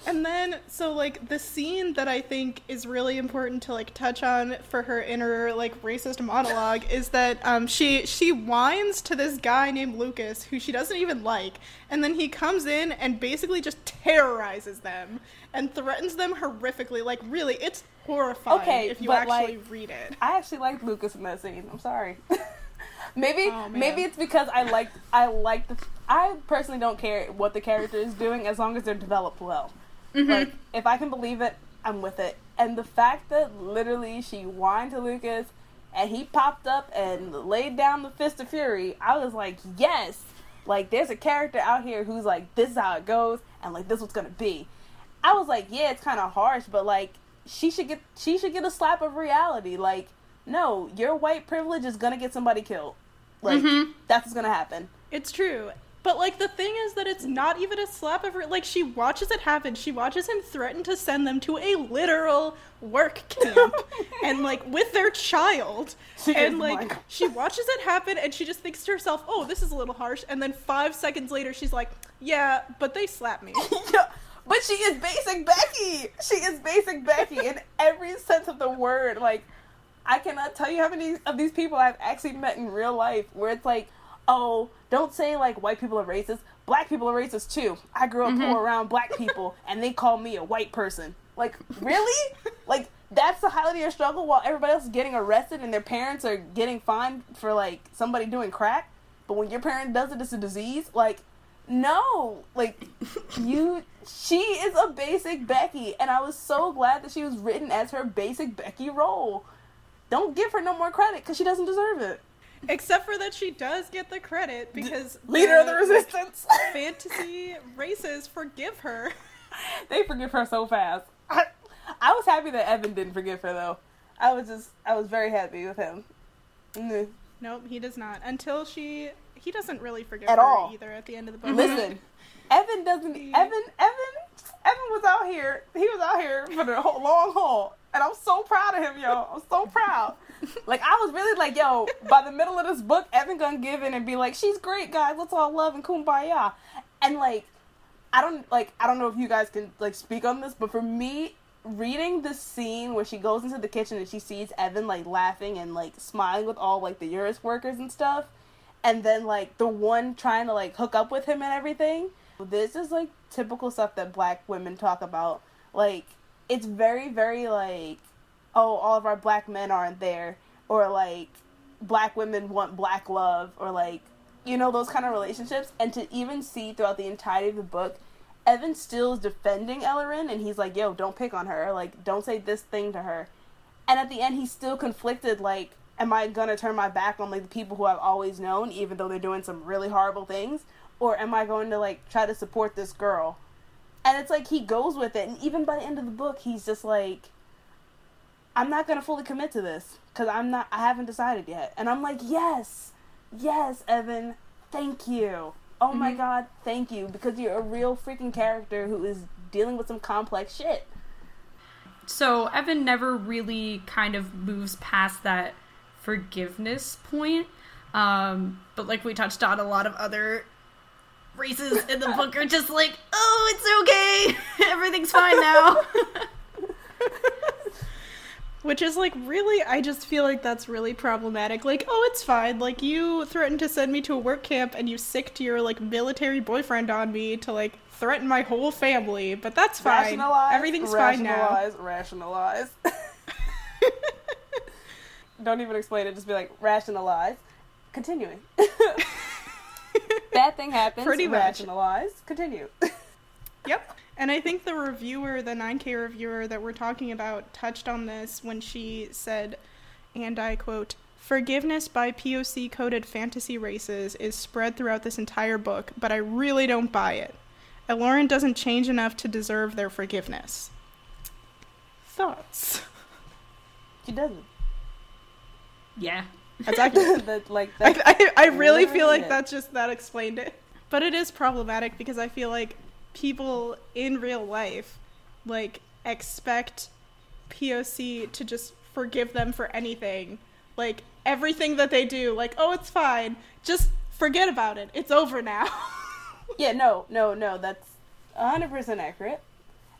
And then, so, the scene that I think is really important to, touch on for her inner, racist monologue is that she whines to this guy named Lucas, who she doesn't even like, and then he comes in and basically just terrorizes them and threatens them horrifically. Really, it's horrifying if you actually read it. I actually like Lucas in that scene. I'm sorry. Maybe it's because I personally don't care what the character is doing as long as they're developed well. Mm-hmm. If I can believe it, I'm with it. And the fact that literally she whined to Lucas and he popped up and laid down the fist of fury, I was like, yes! There's a character out here who's this is how it goes, and this is what's gonna be. I was like, yeah, it's kind of harsh, but she should get a slap of reality. No, your white privilege is gonna get somebody killed. Mm-hmm. That's what's gonna happen. It's true. But, the thing is that it's not even a slap of her. She watches it happen. She watches him threaten to send them to a literal work camp. And, with their child. She watches it happen, and she just thinks to herself, oh, this is a little harsh. And then 5 seconds later, she's like, yeah, but they slapped me. Yeah, but she is basic Becky! She is basic Becky in every sense of the word. I cannot tell you how many of these people I've actually met in real life where it's oh, don't say, white people are racist. Black people are racist, too. I grew up more around black people, and they call me a white person. Really? That's the highlight of your struggle while everybody else is getting arrested and their parents are getting fined for, somebody doing crack? But when your parent does it, it's a disease? No. She is a basic Becky, and I was so glad that she was written as her basic Becky role. Don't give her no more credit, because she doesn't deserve it. Except for that she does get the credit because leader of the resistance fantasy races forgive her. They forgive her so fast. I was happy that Evan didn't forgive her though. I was very happy with him. Mm. Nope, he does not. Until he doesn't really forgive her all. Either at the end of the book. Listen, Evan doesn't. Evan was out here. He was out here for the whole long haul. And I'm so proud of him, yo. I'm so proud. I was really yo, by the middle of this book, Evan gonna give in and be like, she's great, guys. Let's all love and kumbaya. And, I don't know if you guys can, speak on this, but for me, reading the scene where she goes into the kitchen and she sees Evan, laughing and, smiling with all, the Eurus workers and stuff, and then, the one trying to, hook up with him and everything, This is, like, typical stuff that black women talk about. Like, it's very, very, like, oh, all of our black men aren't there. Or, like, black women want black love. Or, like, you know, those kind of relationships. And to even see throughout the entirety of the book, Evan still is defending Elloren. And he's like, yo, don't pick on her. Like, don't say this thing to her. And at the end, he's still conflicted, like, am I gonna turn my back on, like, the people who I've always known, even though they're doing some really horrible things? Or am I going to, like, try to support this girl? And it's like, he goes with it. And even by the end of the book, he's just like, I'm not going to fully commit to this. Because I haven't decided yet. And I'm like, yes. Yes, Evan. Thank you. Oh, my God. Thank you. Because you're a real freaking character who is dealing with some complex shit. So, Evan never really kind of moves past that forgiveness point. But like we touched on, a lot of other races in the book are just like, oh, it's okay, everything's fine now. Which is like, really, I just feel like that's really problematic. Like, oh, it's fine, like, you threatened to send me to a work camp and you sicked your, like, military boyfriend on me to, like, threaten my whole family, but that's fine. Rationalize. Don't even explain it, just be like, rationalize. Continuing. Bad thing happens. Pretty rationalized. Much. Continue. Yep. And I think the reviewer, the 9K reviewer that we're talking about, touched on this when she said, and I quote, "Forgiveness by POC-coded fantasy races is spread throughout this entire book, but I really don't buy it. Elloren doesn't change enough to deserve their forgiveness." Thoughts? She doesn't. Yeah. That's accurate. I really feel like that explained it. But it is problematic because I feel like people in real life, like, expect POC to just forgive them for anything. Like, everything that they do, like, oh, it's fine, just forget about it, it's over now. Yeah, no, that's 100% accurate.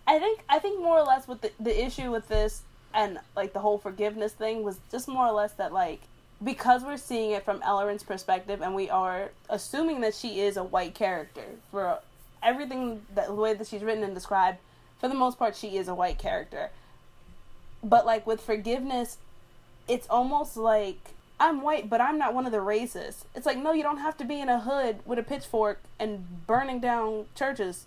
I think more or less with the issue with this and, like, the whole forgiveness thing was just more or less that, like, because we're seeing it from Elloren's perspective, and we are assuming that she is a white character for everything, the way that she's written and described, for the most part, she is a white character. But, like, with forgiveness, it's almost like, I'm white, but I'm not one of the racists. It's like, no, you don't have to be in a hood with a pitchfork and burning down churches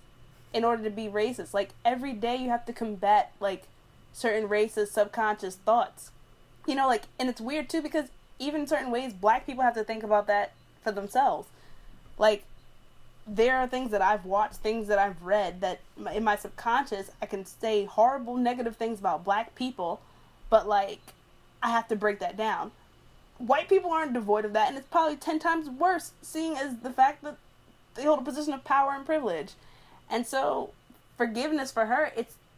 in order to be racist. Like, every day you have to combat, like, certain racist subconscious thoughts. You know, like, and it's weird, too, because even in certain ways, black people have to think about that for themselves. Like, there are things that I've watched, things that I've read, that in my subconscious, I can say horrible, negative things about black people, but, like, I have to break that down. White people aren't devoid of that, and it's probably 10 times worse, seeing as the fact that they hold a position of power and privilege. And so, forgiveness for her,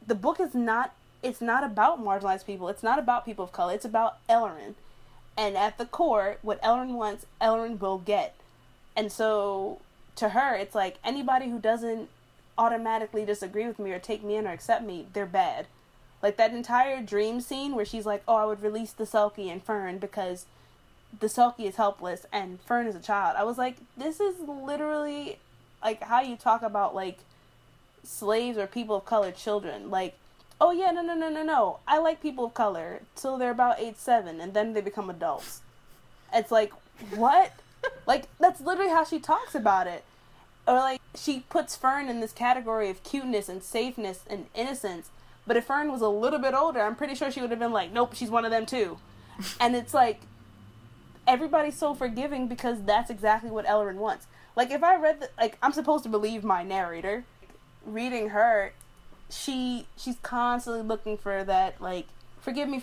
the book is not about marginalized people, it's not about people of color, it's about Elloren. And at the core, what Elloren wants, Elloren will get. And so, to her, it's like, anybody who doesn't automatically disagree with me or take me in or accept me, they're bad. Like, that entire dream scene where she's like, oh, I would release the Selkie and Fern because the Selkie is helpless and Fern is a child. I was like, this is literally, like, how you talk about, like, slaves or people of color children. Like, oh, yeah, no. I like people of color till they're about 8, 7, and then they become adults. It's like, what? Like, that's literally how she talks about it. Or, like, she puts Fern in this category of cuteness and safeness and innocence. But if Fern was a little bit older, I'm pretty sure she would have been like, nope, she's one of them too. And it's like, everybody's so forgiving because that's exactly what Elloren wants. Like, if I read I'm supposed to believe my narrator. Reading her, she's constantly looking for that, like, forgive me,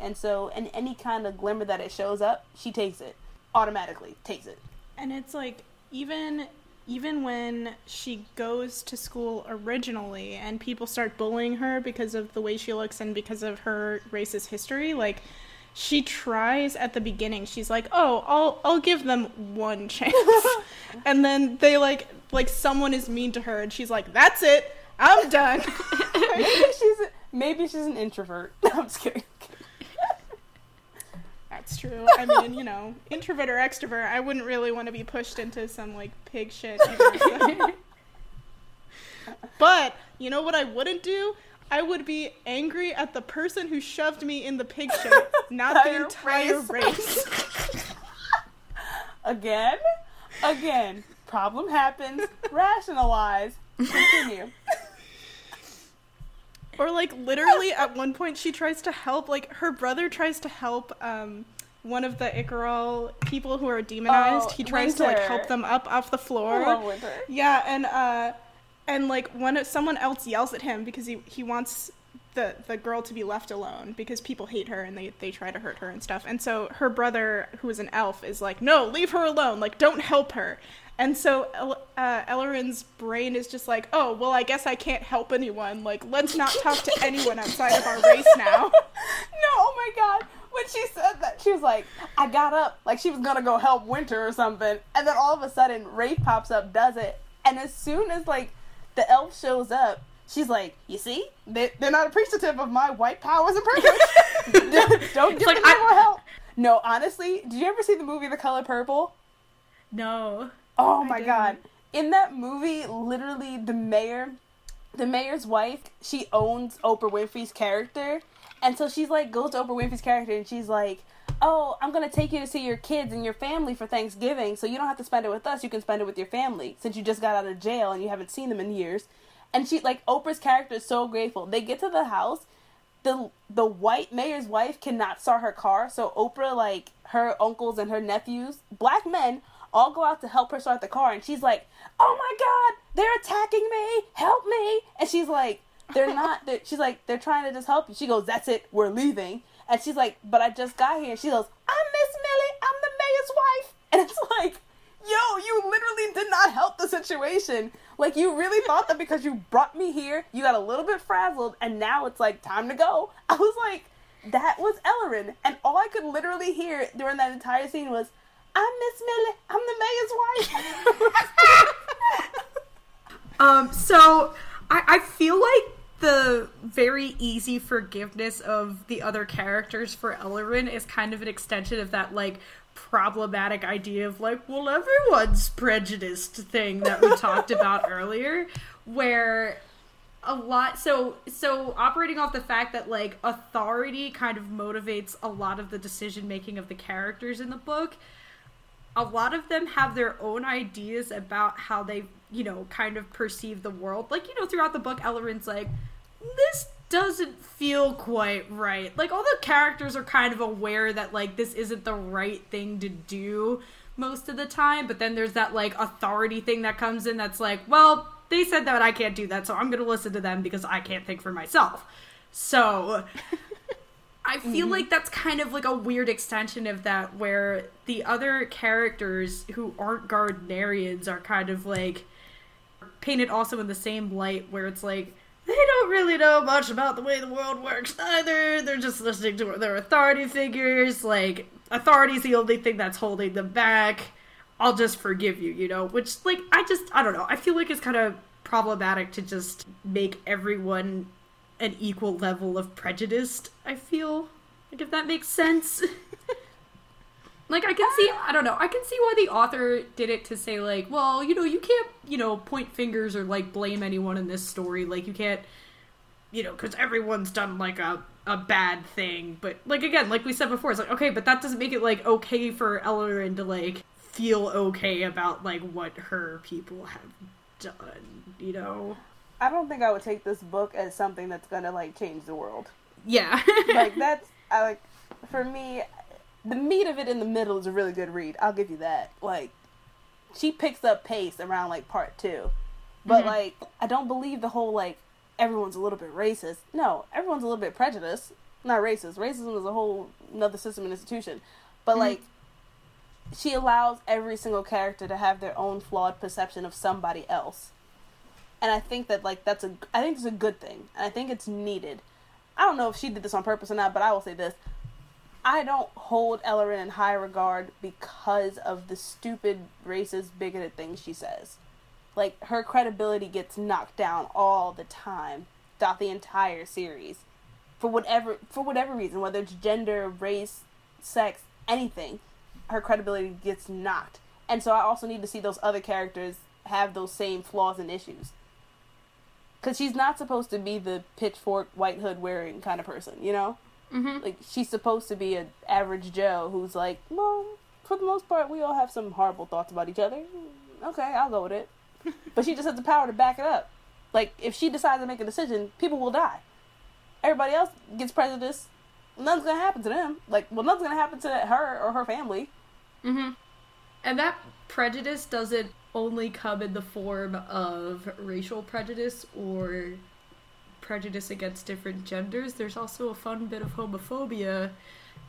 and so in any kind of glimmer that it shows up, she takes it, automatically takes it. And it's like, even when she goes to school originally and people start bullying her because of the way she looks and because of her racist history, like, she tries at the beginning. She's like, oh, I'll give them one chance. And then they like someone is mean to her and she's like, that's it, I'm done. Maybe she's an introvert. No, I'm just kidding. That's true. I mean, you know, introvert or extrovert, I wouldn't really want to be pushed into some, like, pig shit. But you know what I wouldn't do? I would be angry at the person who shoved me in the pig shit, not the entire race. Again. Problem happens. Rationalize. Continue. Or, like, literally at one point she tries to help, like, her brother tries to help one of the Icaral people who are demonized. He tries Winter. To, like, help them up off the floor. Oh, Winter. Yeah, and like, someone else yells at him because he wants the girl to be left alone because people hate her and they try to hurt her and stuff. And so her brother, who is an elf, is like, no, leave her alone. Like, don't help her. And so Elloren's brain is just like, oh, well, I guess I can't help anyone. Like, let's not talk to anyone outside of our race now. No, oh my God. When she said that, she was like, I got up. Like, she was going to go help Winter or something. And then all of a sudden, Rafe pops up, does it. And as soon as, like, the elf shows up, she's like, you see? They're not appreciative of my white powers and privilege. Don't give them more help. No, honestly, did you ever see the movie The Color Purple? No. Oh my God. In that movie, literally the mayor's wife, she owns Oprah Winfrey's character. And so she's like, goes to Oprah Winfrey's character and she's like, oh, I'm going to take you to see your kids and your family for Thanksgiving. So you don't have to spend it with us. You can spend it with your family since you just got out of jail and you haven't seen them in years. And she, like, Oprah's character is so grateful. They get to the house. The white mayor's wife cannot start her car. So Oprah, like, her uncles and her nephews, black men, all go out to help her start the car, and she's like, oh my God, they're attacking me, help me. And she's like, they're trying to just help you. She goes, that's it, we're leaving. And she's like, but I just got here. And she goes, I'm Miss Millie, I'm the mayor's wife. And it's like, yo, you literally did not help the situation. Like, you really thought that because you brought me here, you got a little bit frazzled, and now it's like, time to go. I was like, that was Elloren. And all I could literally hear during that entire scene was, I'm Miss Millie. I'm the mayor's wife. So I feel like the very easy forgiveness of the other characters for Elloren is kind of an extension of that, like, problematic idea of, like, well, everyone's prejudiced thing that we talked about earlier, where a lot, so operating off the fact that, like, authority kind of motivates a lot of the decision making of the characters in the book. A lot of them have their own ideas about how they, you know, kind of perceive the world. Like, you know, throughout the book, Elloren's like, this doesn't feel quite right. Like, all the characters are kind of aware that, like, this isn't the right thing to do most of the time. But then there's that, like, authority thing that comes in that's like, well, they said that I can't do that, so I'm going to listen to them because I can't think for myself. So I feel like that's kind of like a weird extension of that, where the other characters who aren't Gardnerians are kind of like painted also in the same light, where it's like, they don't really know much about the way the world works either. They're just listening to their authority figures. Like, authority's the only thing that's holding them back. I'll just forgive you, you know? Which, like, I don't know. I feel like it's kind of problematic to just make everyone an equal level of prejudice, I feel. Like, if that makes sense. Like, I can see why the author did it to say, like, well, you know, you can't, you know, point fingers or, like, blame anyone in this story. Like, you can't, you know, because everyone's done, like, a bad thing. But, like, again, like we said before, it's like, okay, but that doesn't make it, like, okay for Elloren to, like, feel okay about, like, what her people have done, you know? I don't think I would take this book as something that's gonna, like, change the world. Yeah. Like, for me, the meat of it in the middle is a really good read. I'll give you that. Like, she picks up pace around, like, part 2. But, like, I don't believe the whole, like, everyone's a little bit racist. No, everyone's a little bit prejudiced. Not racist. Racism is a whole another system and institution. But, like, she allows every single character to have their own flawed perception of somebody else. And I think that, like, I think it's a good thing. And I think it's needed. I don't know if she did this on purpose or not, but I will say this. I don't hold Elloren in high regard because of the stupid, racist, bigoted things she says. Like, her credibility gets knocked down all the time throughout the entire series. For whatever reason, whether it's gender, race, sex, anything, her credibility gets knocked. And so I also need to see those other characters have those same flaws and issues. Because she's not supposed to be the pitchfork, white hood wearing kind of person, you know? Mm-hmm. Like, she's supposed to be an average Joe who's like, well, for the most part, we all have some horrible thoughts about each other. Okay, I'll go with it. But she just has the power to back it up. Like, if she decides to make a decision, people will die. Everybody else gets prejudiced. Nothing's going to happen to them. Like, well, nothing's going to happen to her or her family. Mm-hmm. And that prejudice doesn't only come in the form of racial prejudice or prejudice against different genders. There's also a fun bit of homophobia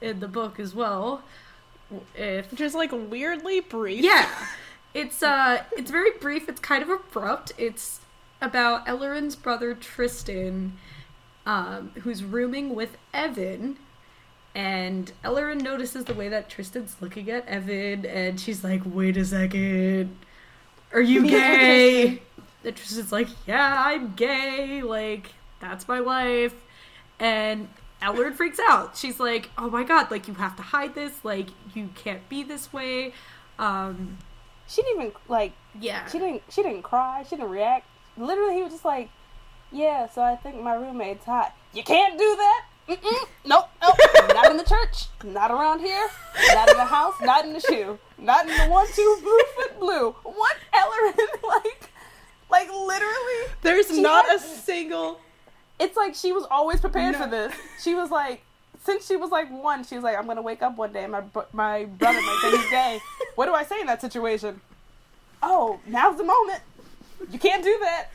in the book as well. Which is, like, weirdly brief. Yeah. It's very brief. It's kind of abrupt. It's about Elloren's brother, Tristan, who's rooming with Evan, and Elloren notices the way that Tristan's looking at Evan, and she's like, wait a second, are you gay? And Tristan's like, yeah, I'm gay, like, that's my life. And Elloren freaks out. She's like, oh my god, like, you have to hide this, like, you can't be this way. She didn't even, like, yeah. She didn't cry, she didn't react. Literally, he was just like, yeah, so I think my roommate's hot. You can't do that. Mm-mm. Nope. Not in the church. Not around here. Not in the house. Not in the shoe. Not in the 1-2 blue foot blue. What, Elloren? Like literally. There's not a single. It's like she was always prepared for this. She was like, since she was like one, she was like, I'm gonna wake up one day and my brother might say he's gay. What do I say in that situation? Oh, now's the moment. You can't do that.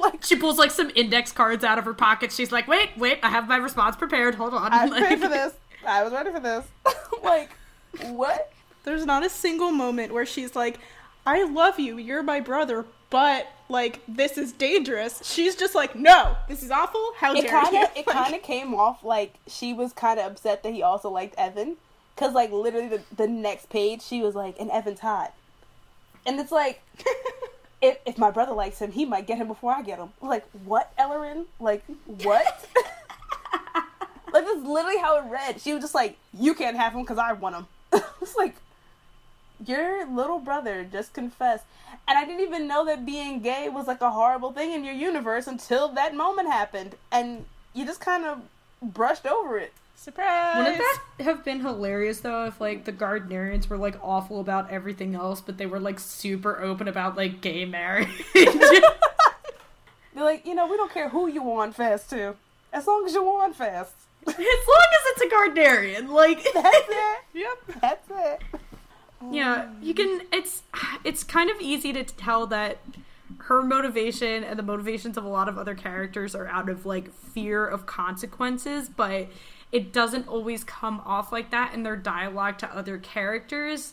Like, she pulls, like, some index cards out of her pocket. She's like, wait, I have my response prepared. Hold on. I was prepared for this. I was ready for this. Like, what? There's not a single moment where she's like, I love you, you're my brother, but, like, this is dangerous. She's just like, no, this is awful. How dare you? It kind of came off like she was kind of upset that he also liked Evan. Because, like, literally the next page, she was like, and Evan's hot. And it's like... If my brother likes him, he might get him before I get him. Like, what, Elloren? Like, what? Like, that's literally how it read. She was just like, you can't have him because I want him. It's like, your little brother just confessed. And I didn't even know that being gay was, like, a horrible thing in your universe until that moment happened. And you just kind of brushed over it. Surprise! Wouldn't that have been hilarious, though, if, like, the Gardnerians were, like, awful about everything else, but they were, like, super open about, like, gay marriage? They're like, you know, we don't care who you on fast to, as long as you on fast. As long as it's a Gardnerian, like... That's it. Yep. That's it. Yeah, you can... It's kind of easy to tell that her motivation and the motivations of a lot of other characters are out of, like, fear of consequences, but... it doesn't always come off like that in their dialogue to other characters.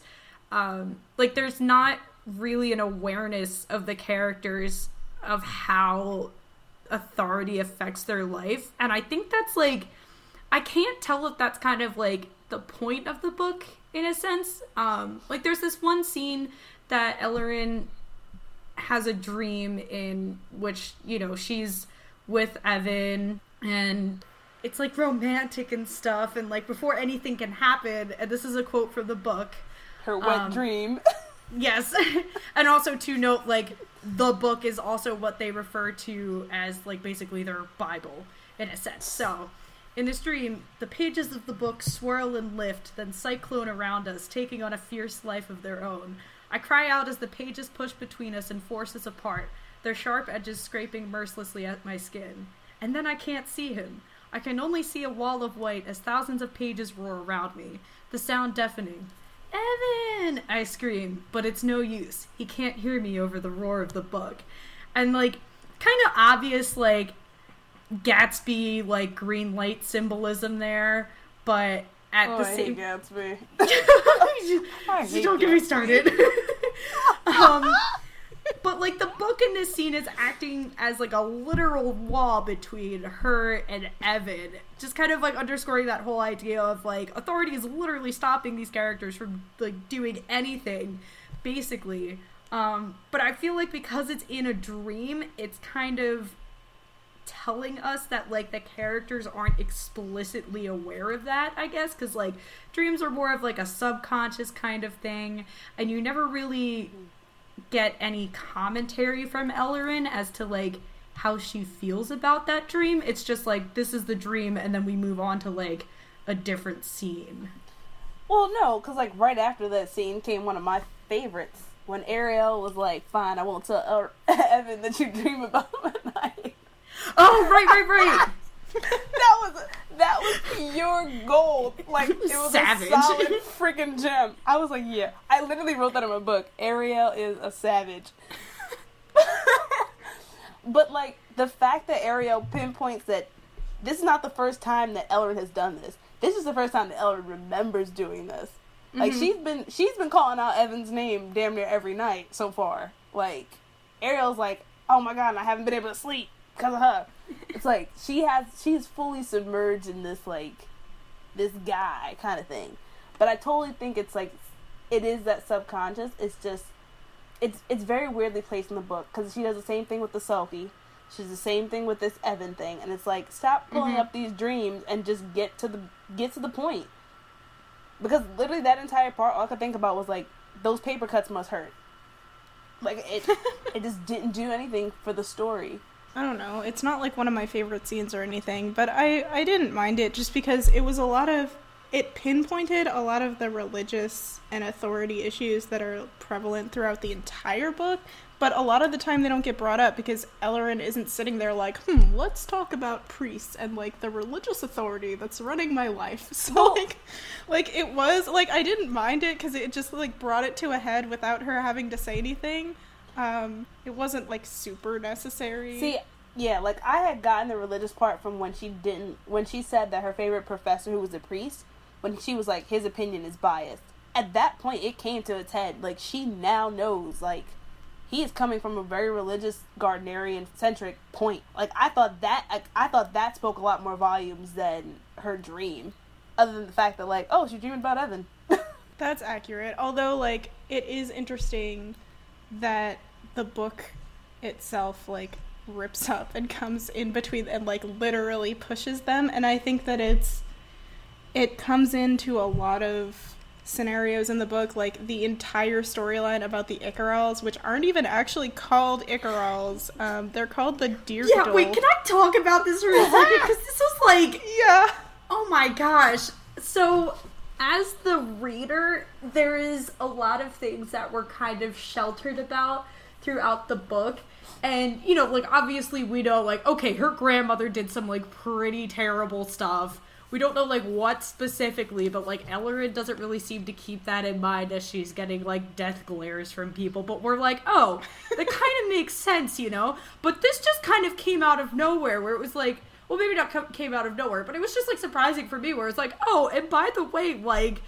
Like, there's not really an awareness of the characters of how authority affects their life. And I think that's, like, I can't tell if that's kind of, like, the point of the book, in a sense. Like, there's this one scene that Elloren has a dream in which, you know, she's with Evan and... it's, like, romantic and stuff, and, like, before anything can happen, and this is a quote from the book. Her wet dream. Yes. And also to note, like, the book is also what they refer to as, like, basically their Bible, in a sense. So, in this dream, the pages of the book swirl and lift, then cyclone around us, taking on a fierce life of their own. I cry out as the pages push between us and force us apart, their sharp edges scraping mercilessly at my skin. And then I can't see him. I can only see a wall of white as thousands of pages roar around me, the sound deafening. Evan! I scream, but it's no use. He can't hear me over the roar of the book. And, like, kind of obvious, like, Gatsby, like, green light symbolism there, but at the same... I hate Gatsby. I hate Don't Gatsby. Get me started. But, like, the book in this scene is acting as, like, a literal wall between her and Evan. Just kind of, like, underscoring that whole idea of, like, authority is literally stopping these characters from, like, doing anything, basically. But I feel like because it's in a dream, it's kind of telling us that, like, the characters aren't explicitly aware of that, I guess, because, like, dreams are more of, like, a subconscious kind of thing, and you never really... get any commentary from Elloren as to, like, how she feels about that dream. It's just like, this is the dream, and then we move on to, like, a different scene. Well, no, because, like, right after that scene came one of my favorites, when Ariel was like, fine, I won't tell Evan that you dream about him at night. Oh, right. That was pure gold. Like, it was savage. A solid freaking gem. I was like, yeah. I literally wrote that in my book. Ariel is a savage. But, like, the fact that Ariel pinpoints that this is not the first time that Elloren has done this. This is the first time that Elloren remembers doing this. Like, mm-hmm. she's been calling out Evan's name damn near every night so far. Like, Ariel's like, oh my god, I haven't been able to sleep because of her. It's like, she's fully submerged in this, like, this guy kind of thing. But I totally think it's, like, it is that subconscious. It's just, it's very weirdly placed in the book, because she does the same thing with the Selkie. She does the same thing with this Evan thing. And it's like, stop pulling mm-hmm. up these dreams and just get to the point. Because literally that entire part, all I could think about was, like, those paper cuts must hurt. Like, it just didn't do anything for the story. I don't know. It's not, like, one of my favorite scenes or anything, but I didn't mind it just because it was a lot of... It pinpointed a lot of the religious and authority issues that are prevalent throughout the entire book, but a lot of the time they don't get brought up because Elloren isn't sitting there like, let's talk about priests and, like, the religious authority that's running my life. So, like, it was... Like, I didn't mind it because it just, like, brought it to a head without her having to say anything. It wasn't, like, super necessary. See, yeah, like, I had gotten the religious part from when she said that her favorite professor, who was a priest, when she was like, his opinion is biased. At that point, it came to its head. Like, she now knows, like, he is coming from a very religious, Gardnerian-centric point. Like, I thought that spoke a lot more volumes than her dream. Other than the fact that, like, oh, she dreamed about Evan. That's accurate. Although, like, it is interesting that the book itself, like, rips up and comes in between and, like, literally pushes them. And I think that it comes into a lot of scenarios in the book, like the entire storyline about the Icarals, which aren't even actually called Icarals. They're called the Dyrtels. Yeah, wait, can I talk about this for a second? Because this was like... Yeah. Oh my gosh. So... As the reader, there is a lot of things that we're kind of sheltered about throughout the book. And, you know, like, obviously we know, like, okay, her grandmother did some, like, pretty terrible stuff. We don't know, like, what specifically, but, like, Elloren doesn't really seem to keep that in mind as she's getting, like, death glares from people. But we're like, oh, that kind of makes sense, you know? But this just kind of came out of nowhere, where it was like, well, maybe not came out of nowhere, but it was just, like, surprising for me, where it's like, oh, and by the way, like,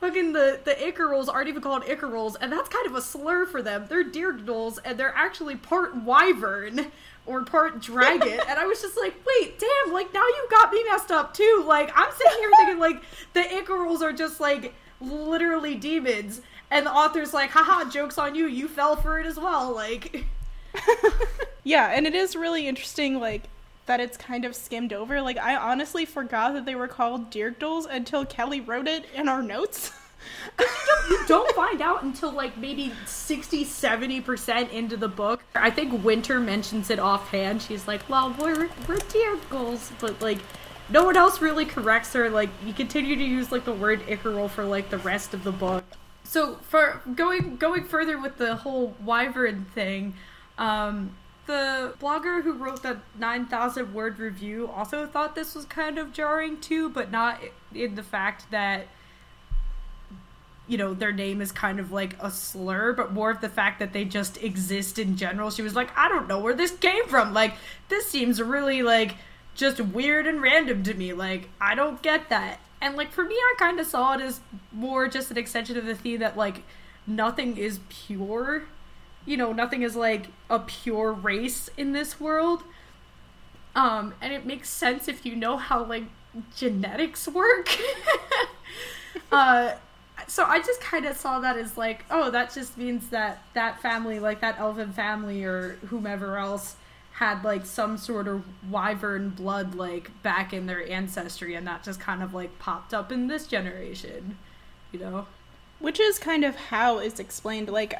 fucking the Icarals aren't even called Icarals, and that's kind of a slur for them. They're Dyrtels, and they're actually part wyvern, or part dragon, and I was just like, wait, damn, like, now you got me messed up, too. Like, I'm sitting here thinking, like, the Icarals are just, like, literally demons, and the author's like, haha, joke's on you, you fell for it as well, like. Yeah, and it is really interesting, like, that it's kind of skimmed over. Like, I honestly forgot that they were called Dyrtels until Kelly wrote it in our notes. You don't find out until, like, maybe 60-70% into the book. I think Winter mentions it offhand. She's like, well, we're Dyrtels, but, like, no one else really corrects her. Like, you continue to use, like, the word Icarol for, like, the rest of the book. So, for going further with the whole wyvern thing, the blogger who wrote that 9,000-word review also thought this was kind of jarring, too, but not in the fact that, you know, their name is kind of like a slur, but more of the fact that they just exist in general. She was like, I don't know where this came from. Like, this seems really, like, just weird and random to me. Like, I don't get that. And, like, for me, I kind of saw it as more just an extension of the theme that, like, nothing is pure. You know, nothing is, like, a pure race in this world. And it makes sense if you know how, like, genetics work. So I just kind of saw that as, like, oh, that just means that that family, like, that elven family or whomever else had, like, some sort of wyvern blood, like, back in their ancestry. And that just kind of, like, popped up in this generation, you know? Which is kind of how it's explained. Like,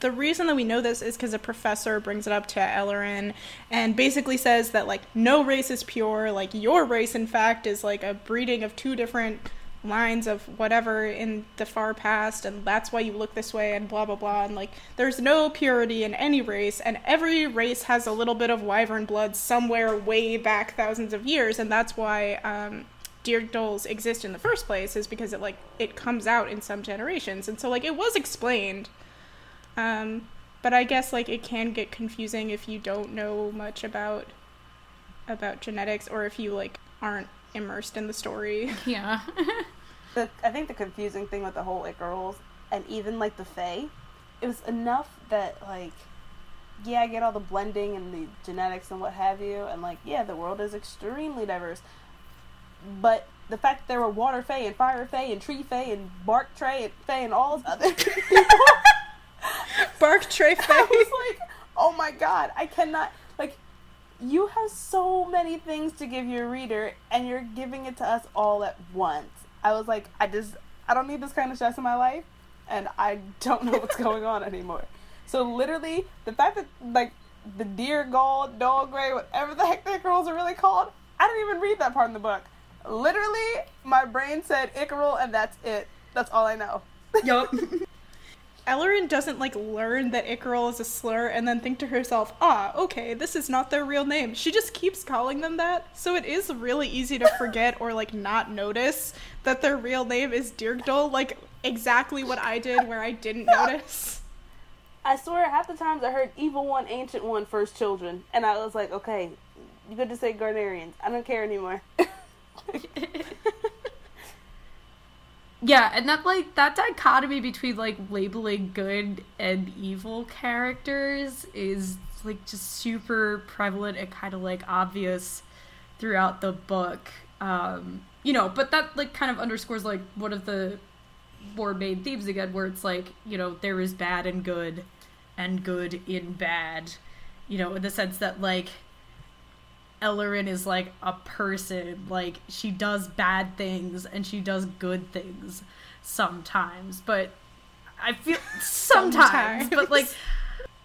the reason that we know this is because a professor brings it up to Elloren and basically says that, like, no race is pure. Like, your race, in fact, is, like, a breeding of two different lines of whatever in the far past, and that's why you look this way, and blah, blah, blah. And, like, there's no purity in any race, and every race has a little bit of wyvern blood somewhere way back thousands of years, and that's why... Dyrtels exist in the first place is because it, like, it comes out in some generations. And so, like, it was explained. But I guess, like, it can get confusing if you don't know much about genetics or if you, like, aren't immersed in the story. Yeah. I think the confusing thing with the whole Icarals and even, like, the Fae, it was enough that, like, yeah, I get all the blending and the genetics and what have you, and, like, yeah, the world is extremely diverse. But the fact that there were water fae and fire fae and tree fae and bark tray fae and all other people. Bark tray fae. I was like, oh my god, I cannot. Like, you have so many things to give your reader, and you're giving it to us all at once. I was like, I don't need this kind of stress in my life, and I don't know what's going on anymore. So literally, the fact that, like, the deer gold, dog gray, whatever the heck their girls are really called, I didn't even read that part in the book. Literally, my brain said Icaril, and that's it. That's all I know. Yup. Elloren doesn't, like, learn that Icaril is a slur and then think to herself, okay, this is not their real name. She just keeps calling them that, so it is really easy to forget or, like, not notice that their real name is Dyrtol, like, exactly what I did where I didn't notice. I swear, half the times I heard Evil One, Ancient One, First Children, and I was like, okay, you could just say Gardnerians. I don't care anymore. Yeah, and that, like, that dichotomy between, like, labeling good and evil characters is, like, just super prevalent and kind of, like, obvious throughout the book, you know, but that, like, kind of underscores, like, one of the more main themes again, where it's like, you know, there is bad and good in bad, you know, in the sense that, like, Elloren is, like, a person. Like, she does bad things and she does good things sometimes, but I feel sometimes. But, like,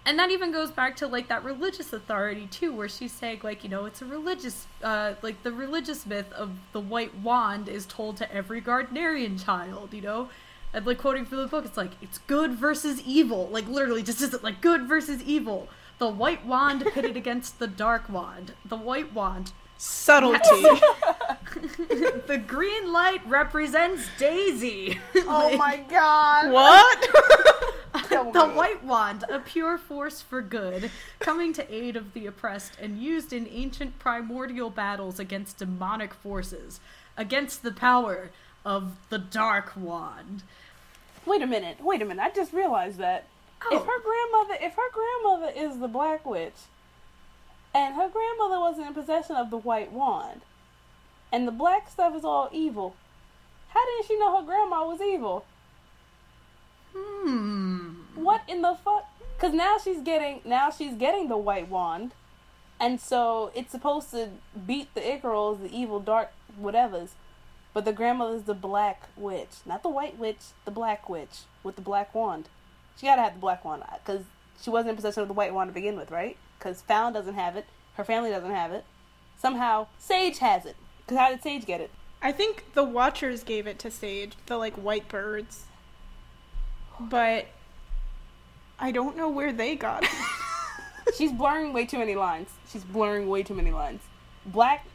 and that even goes back to, like, that religious authority too, where she's saying, like, you know, it's a religious like, the religious myth of the white wand is told to every Gardnerian child, you know, and, like, quoting from the book, it's like, it's good versus evil, like, literally just isn't, like, good versus evil. The white wand pitted against the dark wand. The white wand. Subtlety. The green light represents Daisy. Oh, like, my god. What? The white wand, a pure force for good, coming to aid of the oppressed and used in ancient primordial battles against demonic forces, against the power of the dark wand. Wait a minute. I just realized that. Oh. If her grandmother is the Black Witch, and her grandmother wasn't in possession of the white wand, and the black stuff is all evil, how didn't she know her grandma was evil? What in the fuck? Because now she's getting the white wand, and so it's supposed to beat the Icarals, the evil dark whatevers, but the grandmother's the Black Witch, not the white witch, the Black Witch with the black wand. She gotta have the black wand, because she wasn't in possession of the white wand to begin with, right? Because Fallon doesn't have it. Her family doesn't have it. Somehow, Sage has it. Because how did Sage get it? I think the Watchers gave it to Sage, the, like, white birds. But I don't know where they got it. She's blurring way too many lines. Black...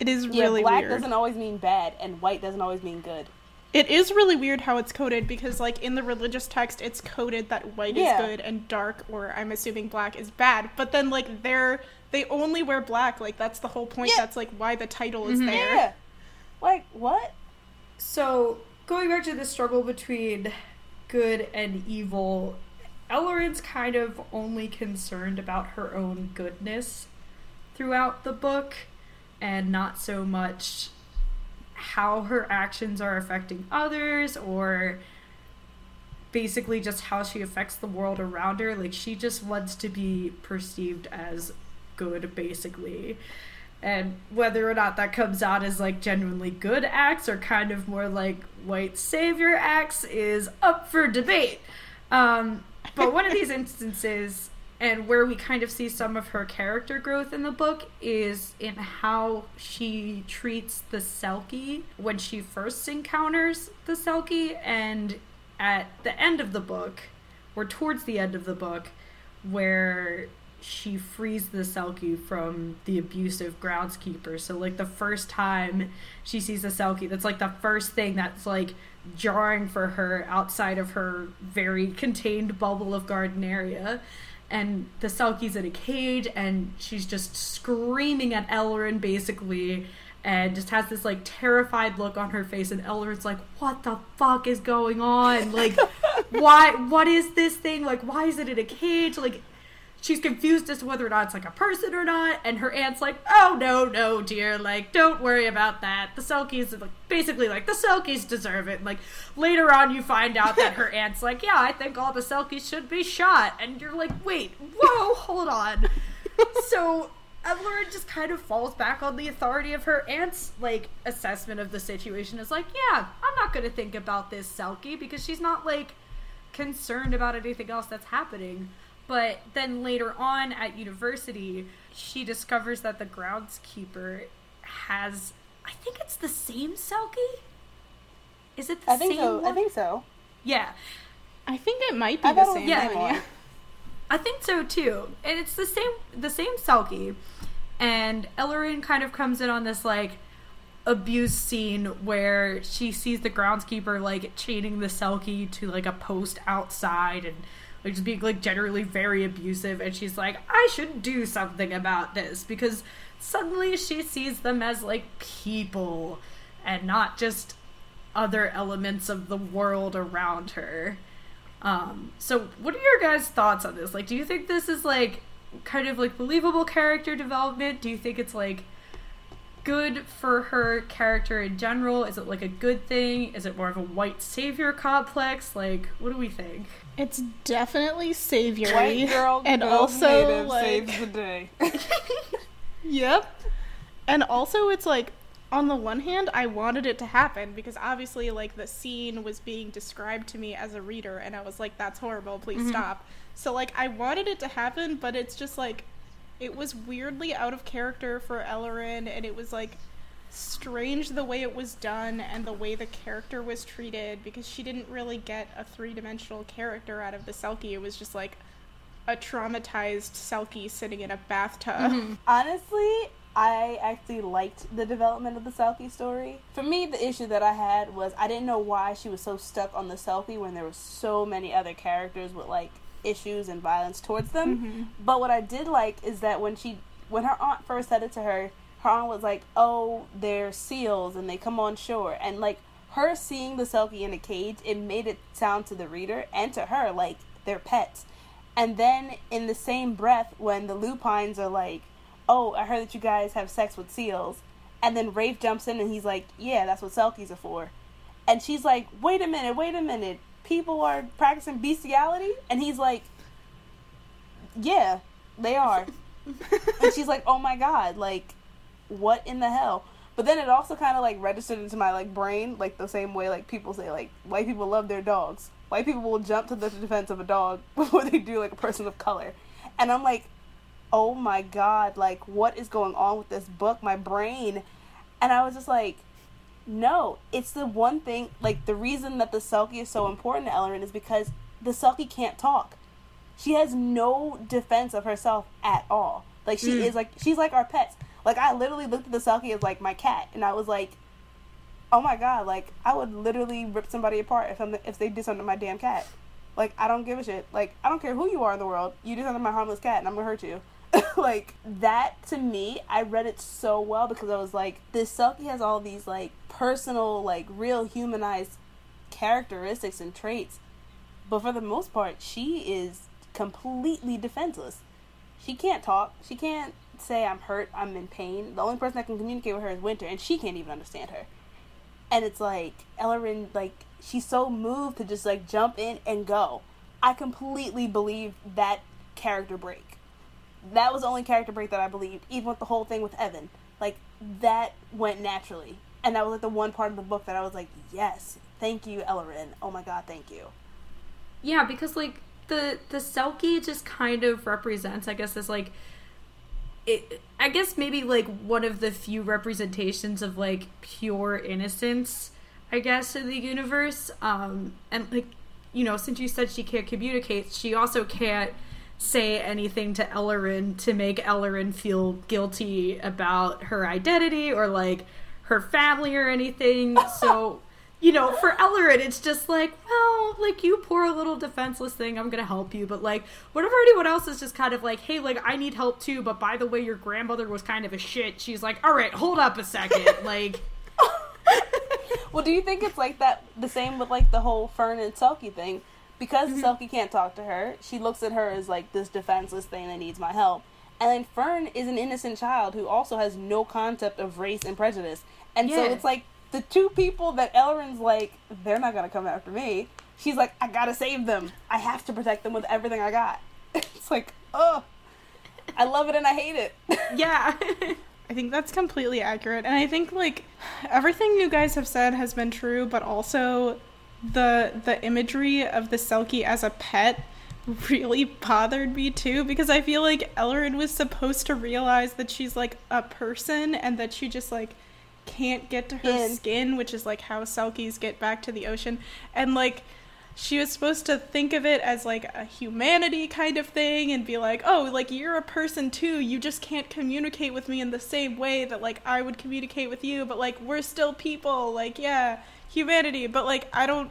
It is really weird. Black doesn't always mean bad, and white doesn't always mean good. It is really weird how it's coded, because, like, in the religious text, it's coded that white is good and dark, or I'm assuming black, is bad. But then, like, they only wear black. Like, that's the whole point. Yeah. That's, like, why the title is there. Yeah. Like, what? So, going back to the struggle between good and evil, Elloren's kind of only concerned about her own goodness throughout the book, and not so much how her actions are affecting others, or basically just how she affects the world around her. Like, she just wants to be perceived as good, basically. And whether or not that comes out as, like, genuinely good acts or kind of more, like, white savior acts is up for debate. But one of these instances, and where we kind of see some of her character growth in the book, is in how she treats the Selkie when she first encounters the Selkie. And at the end of the book, or towards the end of the book, where she frees the Selkie from the abusive groundskeeper. So, like, the first time she sees a Selkie, that's, like, the first thing that's, like, jarring for her outside of her very contained bubble of Gardneria. And the Selkie's in a cage, and she's just screaming at Elloren, basically, and just has this, like, terrified look on her face, and Elloren's like, what the fuck is going on? Like, why? What is this thing? Like, why is it in a cage? Like, she's confused as to whether or not it's, like, a person or not, and her aunt's like, oh, no, dear, like, don't worry about that. The Selkies, like, basically, like, the Selkies deserve it. And, like, later on you find out that her aunt's like, yeah, I think all the Selkies should be shot. And you're like, wait, whoa, hold on. So Elloren just kind of falls back on the authority of her aunt's, like, assessment of the situation. It's like, yeah, I'm not going to think about this Selkie, because she's not, like, concerned about anything else that's happening. But then later on at university, she discovers that the groundskeeper has, I think it's the same Selkie? Is it the same one? I think so. Yeah. I think it might be the same one. I think so, too. And it's the same Selkie. And Elloren kind of comes in on this, like, abuse scene where she sees the groundskeeper, like, chaining the Selkie to, like, a post outside and, like, just being, like, generally very abusive, and she's like, I should do something about this, because suddenly she sees them as, like, people and not just other elements of the world around her. So what are your guys' thoughts on this? Like, do you think this is, like, kind of, like, believable character development? Do you think it's, like, good for her character in general? Is it, like, a good thing? Is it more of a white savior complex? Like, what do we think? It's definitely saviory. White girl, and also, like, saves the day. Yep. And also, it's like, on the one hand, I wanted it to happen, because obviously, like, the scene was being described to me as a reader, and I was like, that's horrible, please stop. So, like, I wanted it to happen, but it's just, like, it was weirdly out of character for Elloren, and it was, like, strange the way it was done and the way the character was treated, because she didn't really get a three-dimensional character out of the Selkie. It was just, like, a traumatized Selkie sitting in a bathtub. Mm-hmm. Honestly, I actually liked the development of the Selkie story. For me, the issue that I had was I didn't know why she was so stuck on the Selkie when there were so many other characters with, like, issues and violence towards them. Mm-hmm. But what I did like is that when her aunt first said it to her, her aunt was like, oh, they're seals and they come on shore. And, like, her seeing the Selkie in a cage, it made it sound to the reader and to her like they're pets. And then in the same breath, when the Lupines are like, oh, I heard that you guys have sex with seals. And then Rafe jumps in and he's like, yeah, that's what Selkies are for. And she's like, wait a minute. People are practicing bestiality? And he's like, yeah, they are. And she's like, oh my god, like, what in the hell? But then it also kind of, like, registered into my, like, brain, like, the same way, like, people say, like, white people love their dogs. White people will jump to the defense of a dog before they do, like, a person of color. And I'm like, oh my god, like, what is going on with this book? My brain. And I was just like, no, it's the one thing, like, the reason that the Selkie is so important to Elloren is because the Selkie can't talk. She has no defense of herself at all. Like, she is, like, she's like our pets. Like, I literally looked at the Selkie as, like, my cat, and I was like, oh my god, like, I would literally rip somebody apart if they did something to my damn cat. Like, I don't give a shit. Like, I don't care who you are in the world, you did something to my harmless cat, and I'm gonna hurt you. Like, that, to me, I read it so well, because I was like, this Selkie has all these, like, personal, like, real humanized characteristics and traits, but for the most part, she is completely defenseless. She can't talk. She can't say, I'm hurt, I'm in pain. The only person that can communicate with her is Winter, and she can't even understand her. And it's like, Elloren, like, she's so moved to just, like, jump in and go. I completely believe that character break. That was the only character break that I believed, even with the whole thing with Evan. Like, that went naturally. And that was, like, the one part of the book that I was like, yes, thank you, Elloren. Oh my god, thank you. Yeah, because, like, the Selkie just kind of represents, I guess, as, like, it, I guess maybe, like, one of the few representations of, like, pure innocence, I guess, in the universe. And, like, you know, since you said she can't communicate, she also can't say anything to Elloren to make Elloren feel guilty about her identity or, like, her family or anything. So, you know, for Elloren, it's just like, well, like, you poor little defenseless thing, I'm gonna help you. But, like, whatever anyone else is just kind of like, hey, like, I need help too, but by the way, your grandmother was kind of a shit. She's like, all right, hold up a second. Like... Well, do you think it's like that, the same with, like, the whole Fern and Selkie thing? Because mm-hmm. Selkie can't talk to her, she looks at her as, like, this defenseless thing that needs my help. And then Fern is an innocent child who also has no concept of race and prejudice. And yeah. So it's, like, the two people that Elloren's like, they're not gonna come after me. She's like, I gotta save them. I have to protect them with everything I got. It's like, oh, I love it and I hate it. Yeah. I think that's completely accurate. And I think, like, everything you guys have said has been true, but also the imagery of the Selkie as a pet really bothered me, too, because I feel like Elloren was supposed to realize that she's, like, a person and that she just, like, can't get to her skin, which is, like, how Selkies get back to the ocean. And, like, she was supposed to think of it as, like, a humanity kind of thing and be like, oh, like, you're a person, too. You just can't communicate with me in the same way that, like, I would communicate with you. But, like, we're still people. Like, yeah, humanity. But, like, I don't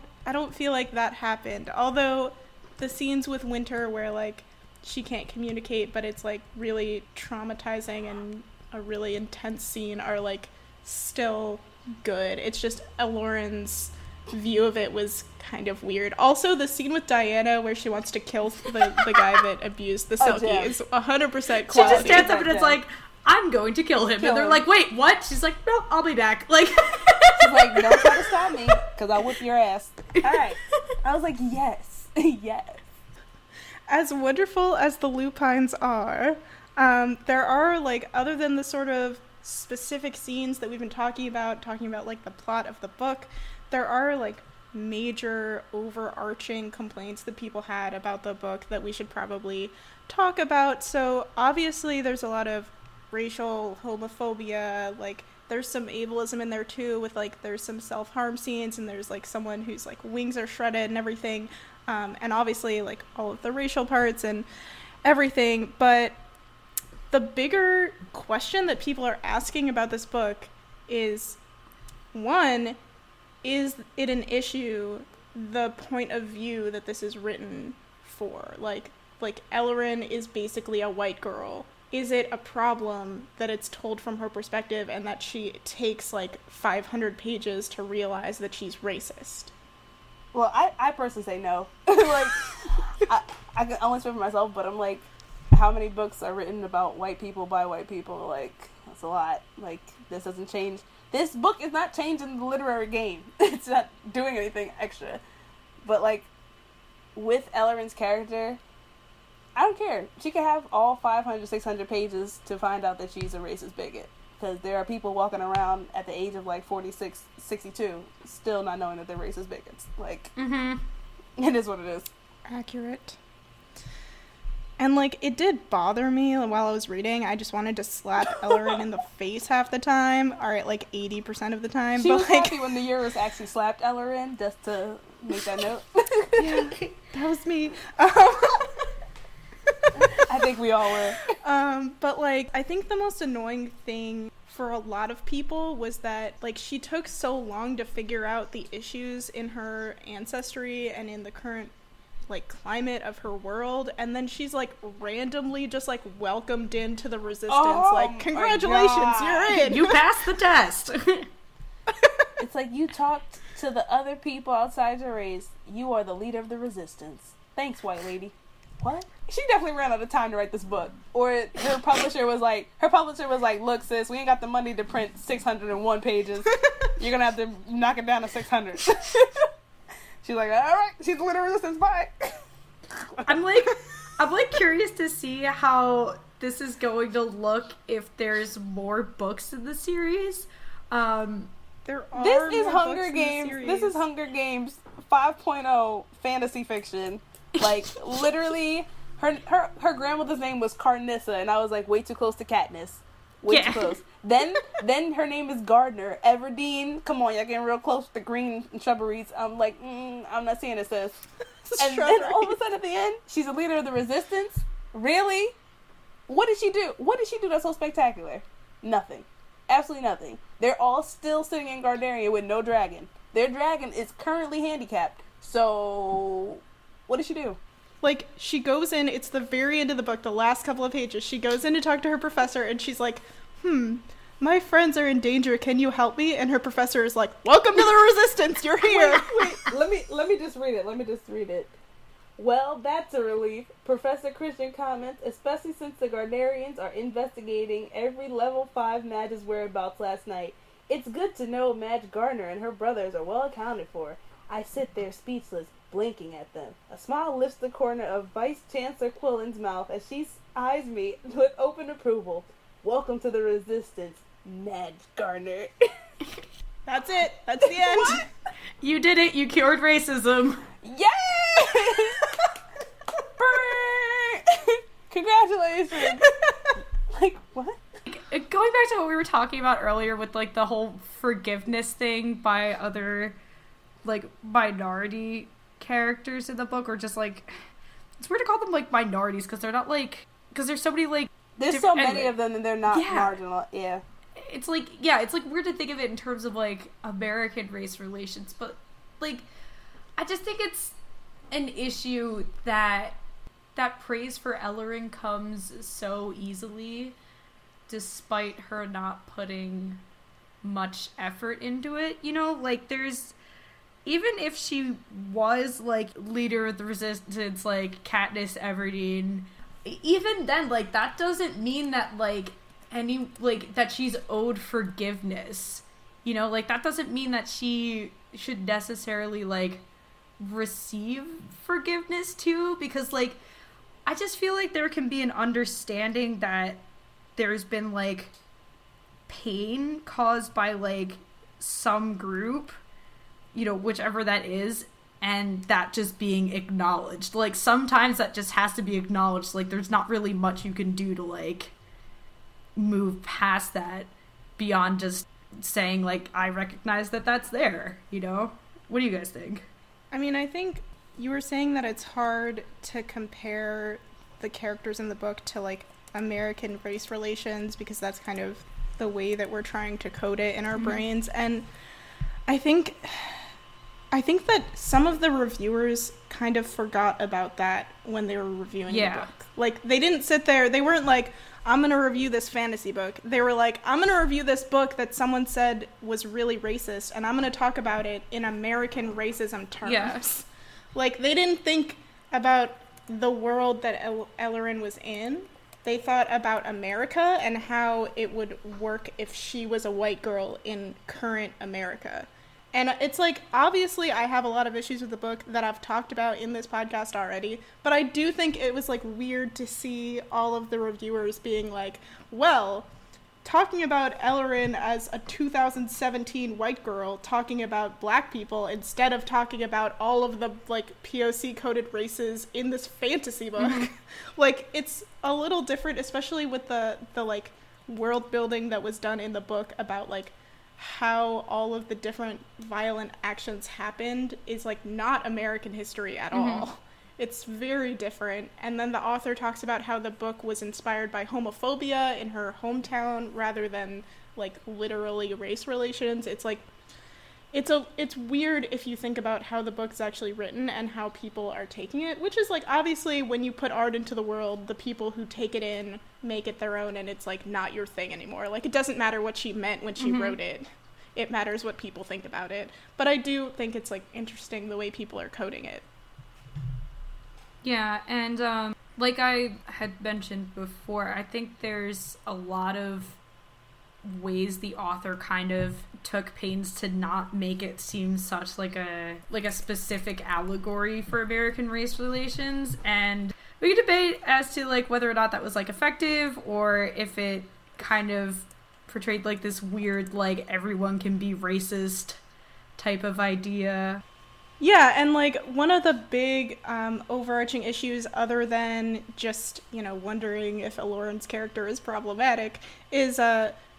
feel like that happened. Although the scenes with Winter where, like, she can't communicate, but it's, like, really traumatizing and a really intense scene are, like, still good. It's just Elloren's view of it was kind of weird. Also, the scene with Diana where she wants to kill the guy that abused the Selkie is 100% quality. She just stands up and it's like, I'm going to kill him. And they're like, wait, what? She's like, no, I'll be back. Like, she's like, don't try to stop me because I'll whip your ass. All right. I was like, yes. Yes. As wonderful as the Lupines are, there are, like, other than the sort of specific scenes that we've been talking about, like, the plot of the book, there are, like, major overarching complaints that people had about the book that we should probably talk about. So obviously there's a lot of racial homophobia, like, there's some ableism in there too, with, like, there's some self-harm scenes and there's, like, someone whose, like, wings are shredded and everything, and obviously, like, all of the racial parts and everything. But the bigger question that people are asking about this book is, one, is it an issue, the point of view that this is written for? Like Elloren is basically a white girl. Is it a problem that it's told from her perspective and that she takes, like, 500 pages to realize that she's racist? Well, I personally say no. Like, I can only speak for myself, but I'm like, how many books are written about white people by white people? Like, that's a lot. Like, this doesn't change. This book is not changing the literary game. It's not doing anything extra. But, like, with Elloren's character, I don't care. She could have all 500, 600 pages to find out that she's a racist bigot. Because there are people walking around at the age of, like, 46, 62, still not knowing that they're racist bigots. Like, mm-hmm. It is what it is. Accurate. And, like, it did bother me while I was reading. I just wanted to slap Elloren in the face half the time. All right, like, 80% of the time. She was, like, happy when the Euros actually slapped Elloren, just to make that note. Yeah, that was me. I think we all were. But, like, I think the most annoying thing for a lot of people was that, like, she took so long to figure out the issues in her ancestry and in the current, like, climate of her world, and then she's, like, randomly just, like, welcomed into the resistance. Oh, like, congratulations, you're in. You passed the test. It's like, you talked to the other people outside your race. You are the leader of the resistance. Thanks, white lady. What? She definitely ran out of time to write this book. Or her publisher was like, look, sis, we ain't got the money to print 601 pages. You're gonna have to knock it down to 600. She's like, all right, she's the literary resistance, bye. I'm like curious to see how this is going to look if there's more books in the series. There are This is Hunger Games 5.0 fantasy fiction. Like, literally, her grandmother's name was Carnissa, and I was like, way too close to Katniss. Too close. Then her name is Gardner. Everdeen, come on, y'all getting real close with the green shrubberies. I'm like, I'm not seeing it, sis. And then all of a sudden at the end, she's a leader of the resistance. Really? What did she do? What did she do that's so spectacular? Nothing. Absolutely nothing. They're all still sitting in Gardneria with no dragon. Their dragon is currently handicapped. So, what did she do? Like, she goes in, it's the very end of the book, the last couple of pages, she goes in to talk to her professor, and she's like, my friends are in danger, can you help me? And her professor is like, welcome to the resistance, you're here. Wait, let me just read it, Well, that's a relief, Professor Christian comments, especially since the Gardnerians are investigating every level 5 Madge's whereabouts last night. It's good to know Madge Gardner and her brothers are well accounted for. I sit there speechless, blinking at them. A smile lifts the corner of Vice Chancellor Quillen's mouth as she eyes me with open approval. Welcome to the resistance, Madge Gardner. That's it. That's the end. What? You did it. You cured racism. Yay! Congratulations. Like, what? Going back to what we were talking about earlier with, like, the whole forgiveness thing by other, like, minority characters in the book, or just, like, it's weird to call them, like, minorities, because they're not, like, because there's so many, like, there's so many of them, and they're not marginal. Yeah, it's like, yeah, it's like weird to think of it in terms of, like, American race relations, but, like, I just think it's an issue that praise for Elloren comes so easily, despite her not putting much effort into it, you know, like, there's, even if she was, like, leader of the resistance, like, Katniss Everdeen, even then, like, that doesn't mean that, like, any, like, that she's owed forgiveness, you know, like, that doesn't mean that she should necessarily, like, receive forgiveness, too, because, like, I just feel like there can be an understanding that there's been, like, pain caused by, like, some group, you know, whichever that is, and that just being acknowledged. Like, sometimes that just has to be acknowledged. Like, there's not really much you can do to, like, move past that beyond just saying, like, I recognize that that's there, you know? What do you guys think? I mean, I think you were saying that it's hard to compare the characters in the book to, like, American race relations, because that's kind of the way that we're trying to code it in our brains. And I think that some of the reviewers kind of forgot about that when they were reviewing the book. Like, they didn't sit there, they weren't like, I'm going to review this fantasy book. They were like, I'm going to review this book that someone said was really racist, and I'm going to talk about it in American racism terms. Yes. Like, they didn't think about the world that Elloren was in. They thought about America and how it would work if she was a white girl in current America. And it's like, obviously, I have a lot of issues with the book that I've talked about in this podcast already, but I do think it was, like, weird to see all of the reviewers being like, well, talking about Elloren as a 2017 white girl talking about black people instead of talking about all of the, like, POC-coded races in this fantasy book. Mm-hmm. Like, it's a little different, especially with the, like, world building that was done in the book about, like, how all of the different violent actions happened is, like, not American history at all. It's very different. And then the author talks about how the book was inspired by homophobia in her hometown rather than, like, literally race relations. It's like, it's weird if you think about how the book's actually written and how people are taking it, which is, like, obviously when you put art into the world, the people who take it in make it their own, and it's, like, not your thing anymore. Like, it doesn't matter what she meant when she wrote it. It matters what people think about it. But I do think it's, like, interesting the way people are coding it. Yeah, and like I had mentioned before, I think there's a lot of ways the author kind of took pains to not make it seem such like a specific allegory for American race relations, and We could debate as to like whether or not that was like effective or if it kind of portrayed like this weird like everyone can be racist type of idea. Yeah, and like one of the big overarching issues other than just, you know, wondering if Elloren's character is problematic is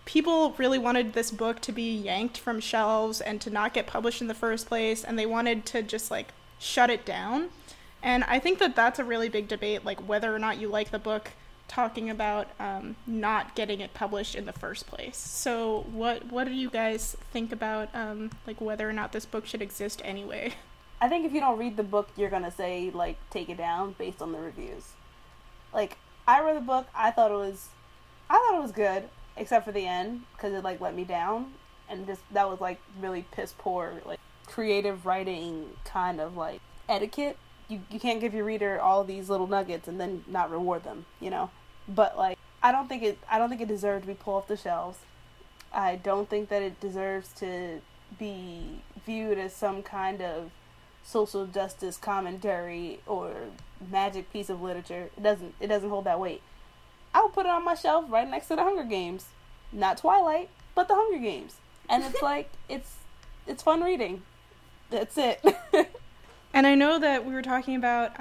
people really wanted this book to be yanked from shelves and to not get published in the first place, and they wanted to just like shut it down. And I think that that's a really big debate, like whether or not you like the book talking about not getting it published in the first place. So what do you guys think about like whether or not this book should exist anyway? I think if you don't read the book, you're going to say, like, take it down based on the reviews. Like, I read the book, I thought it was good, except for the end, because it, like, let me down. And just, that was, like, really piss poor, like, creative writing kind of, like, etiquette. You can't give your reader all these little nuggets and then not reward them, you know? But, like, I don't think it deserved to be pulled off the shelves. I don't think that it deserves to be viewed as some kind of social justice commentary or magic piece of literature. It doesn't hold that weight. I would put it on my shelf right next to the Hunger Games. Not Twilight, but the Hunger Games. And it's like, it's fun reading. That's it. And I know that we were talking about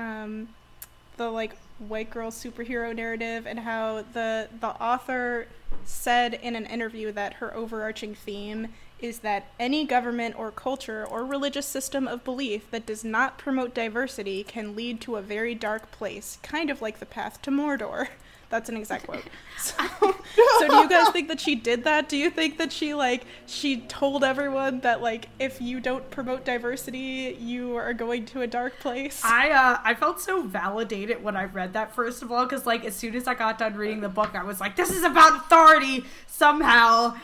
the like white girl superhero narrative and how the author said in an interview that her overarching theme is that any government or culture or religious system of belief that does not promote diversity can lead to a very dark place, kind of like the path to Mordor. That's an exact quote. So do you guys think that she did that? Do you think that she told everyone that, like, if you don't promote diversity, you are going to a dark place? I felt so validated when I read that, first of all, because, like, as soon as I got done reading the book, I was like, this is about authority somehow.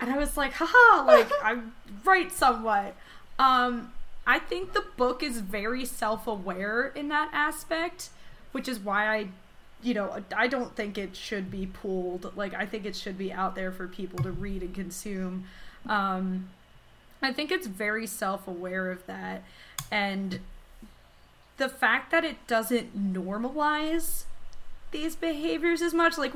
And I was like, haha, like, I'm right somewhat. I think the book is very self-aware in that aspect, which is why I don't think it should be pulled. Like, I think it should be out there for people to read and consume. I think it's very self-aware of that. And the fact that it doesn't normalize these behaviors as much, like,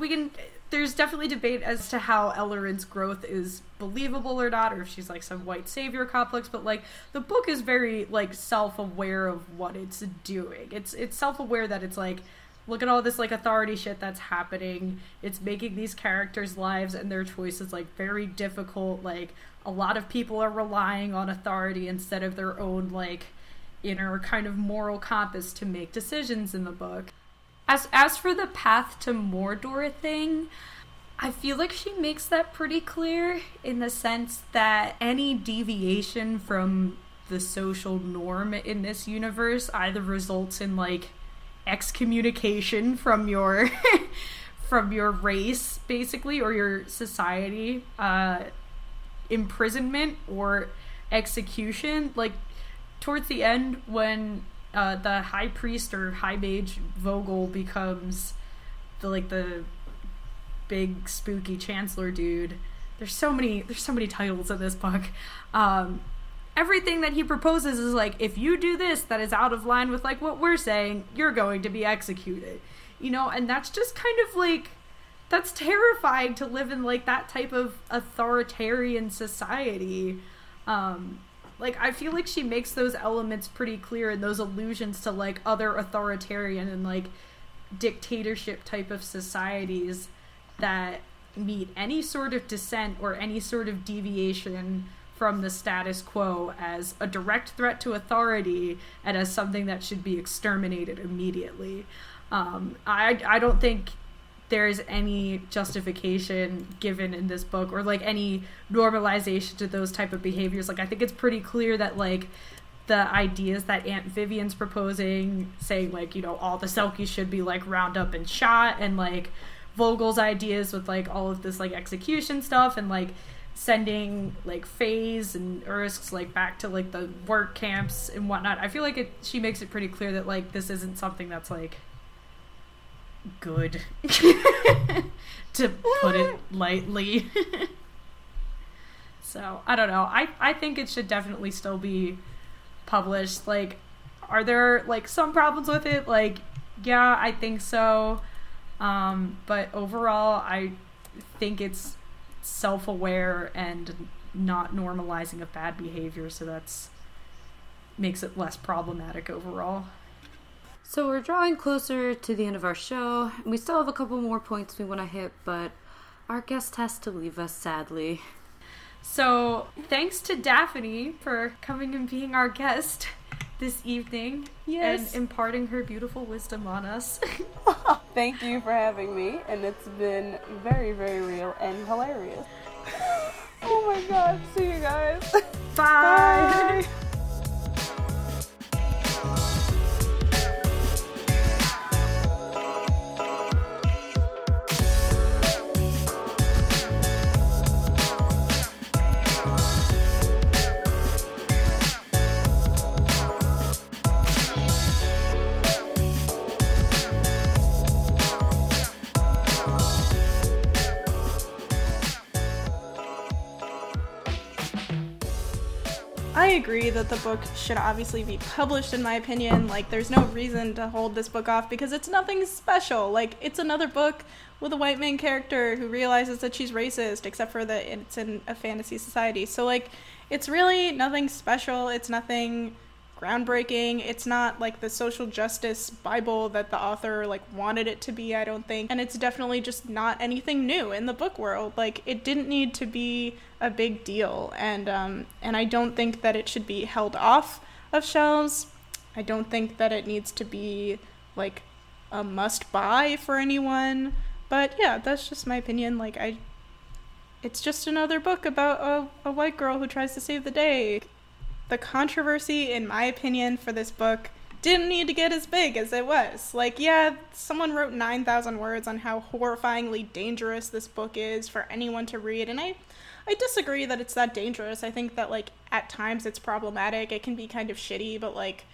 there's definitely debate as to how Elloren's growth is believable or not, or if she's, like, some white savior complex, but, like, the book is very, like, self-aware of what it's doing. It's self-aware that it's, like, look at all this, like, authority shit that's happening. It's making these characters' lives and their choices, like, very difficult. Like, a lot of people are relying on authority instead of their own, like, inner kind of moral compass to make decisions in the book. As for the path to Mordor thing, I feel like she makes that pretty clear in the sense that any deviation from the social norm in this universe either results in, like, excommunication from your from your race, basically, or your society, imprisonment or execution. Like, towards the end, when the high priest or high mage Vogel becomes the big spooky chancellor dude, there's so many titles in this book. Everything that he proposes is like, if you do this that is out of line with, like, what we're saying, you're going to be executed, you know? And that's just kind of like, that's terrifying to live in, like, that type of authoritarian society. Like, I feel like she makes those elements pretty clear and those allusions to, like, other authoritarian and, like, dictatorship type of societies that meet any sort of dissent or any sort of deviation from the status quo as a direct threat to authority and as something that should be exterminated immediately. I don't think there's any justification given in this book or, like, any normalization to those type of behaviors. Like, I think it's pretty clear that, like, the ideas that Aunt Vivian's proposing, saying, like, you know, all the Selkies should be, like, round up and shot, and, like, Vogel's ideas with, like, all of this, like, execution stuff and, like, sending, like, Faze and Ursk's, like, back to, like, the work camps and whatnot. I feel like she makes it pretty clear that, like, this isn't something that's, like, good, to put it lightly. So, I don't know. I think it should definitely still be published. Like, are there, like, some problems with it? Like, Yeah, I think so. But overall, I think it's self-aware and not normalizing of bad behavior, so that's makes it less problematic overall. So we're drawing closer to the end of our show. We still have a couple more points we want to hit, but our guest has to leave us, sadly. So thanks to Daphne for coming and being our guest this evening. Yes. And imparting her beautiful wisdom on us. Thank you for having me, and it's been very, very real and hilarious. Oh my god, see you guys. Bye. Bye. I agree that the book should obviously be published, in my opinion. Like, there's no reason to hold this book off because it's nothing special. Like, it's another book with a white main character who realizes that she's racist, except for that it's in a fantasy society. So, like, it's really nothing special. It's nothing groundbreaking. It's not like the social justice Bible that the author like wanted it to be, I don't think. And it's definitely just not anything new in the book world. Like, it didn't need to be a big deal. And I don't think that it should be held off of shelves. I don't think that it needs to be like a must buy for anyone. But yeah, that's just my opinion. Like, it's just another book about a white girl who tries to save the day. The controversy, in my opinion, for this book didn't need to get as big as it was. Like, yeah, someone wrote 9,000 words on how horrifyingly dangerous this book is for anyone to read, and I disagree that it's that dangerous. I think that, like, at times it's problematic. It can be kind of shitty, but, like,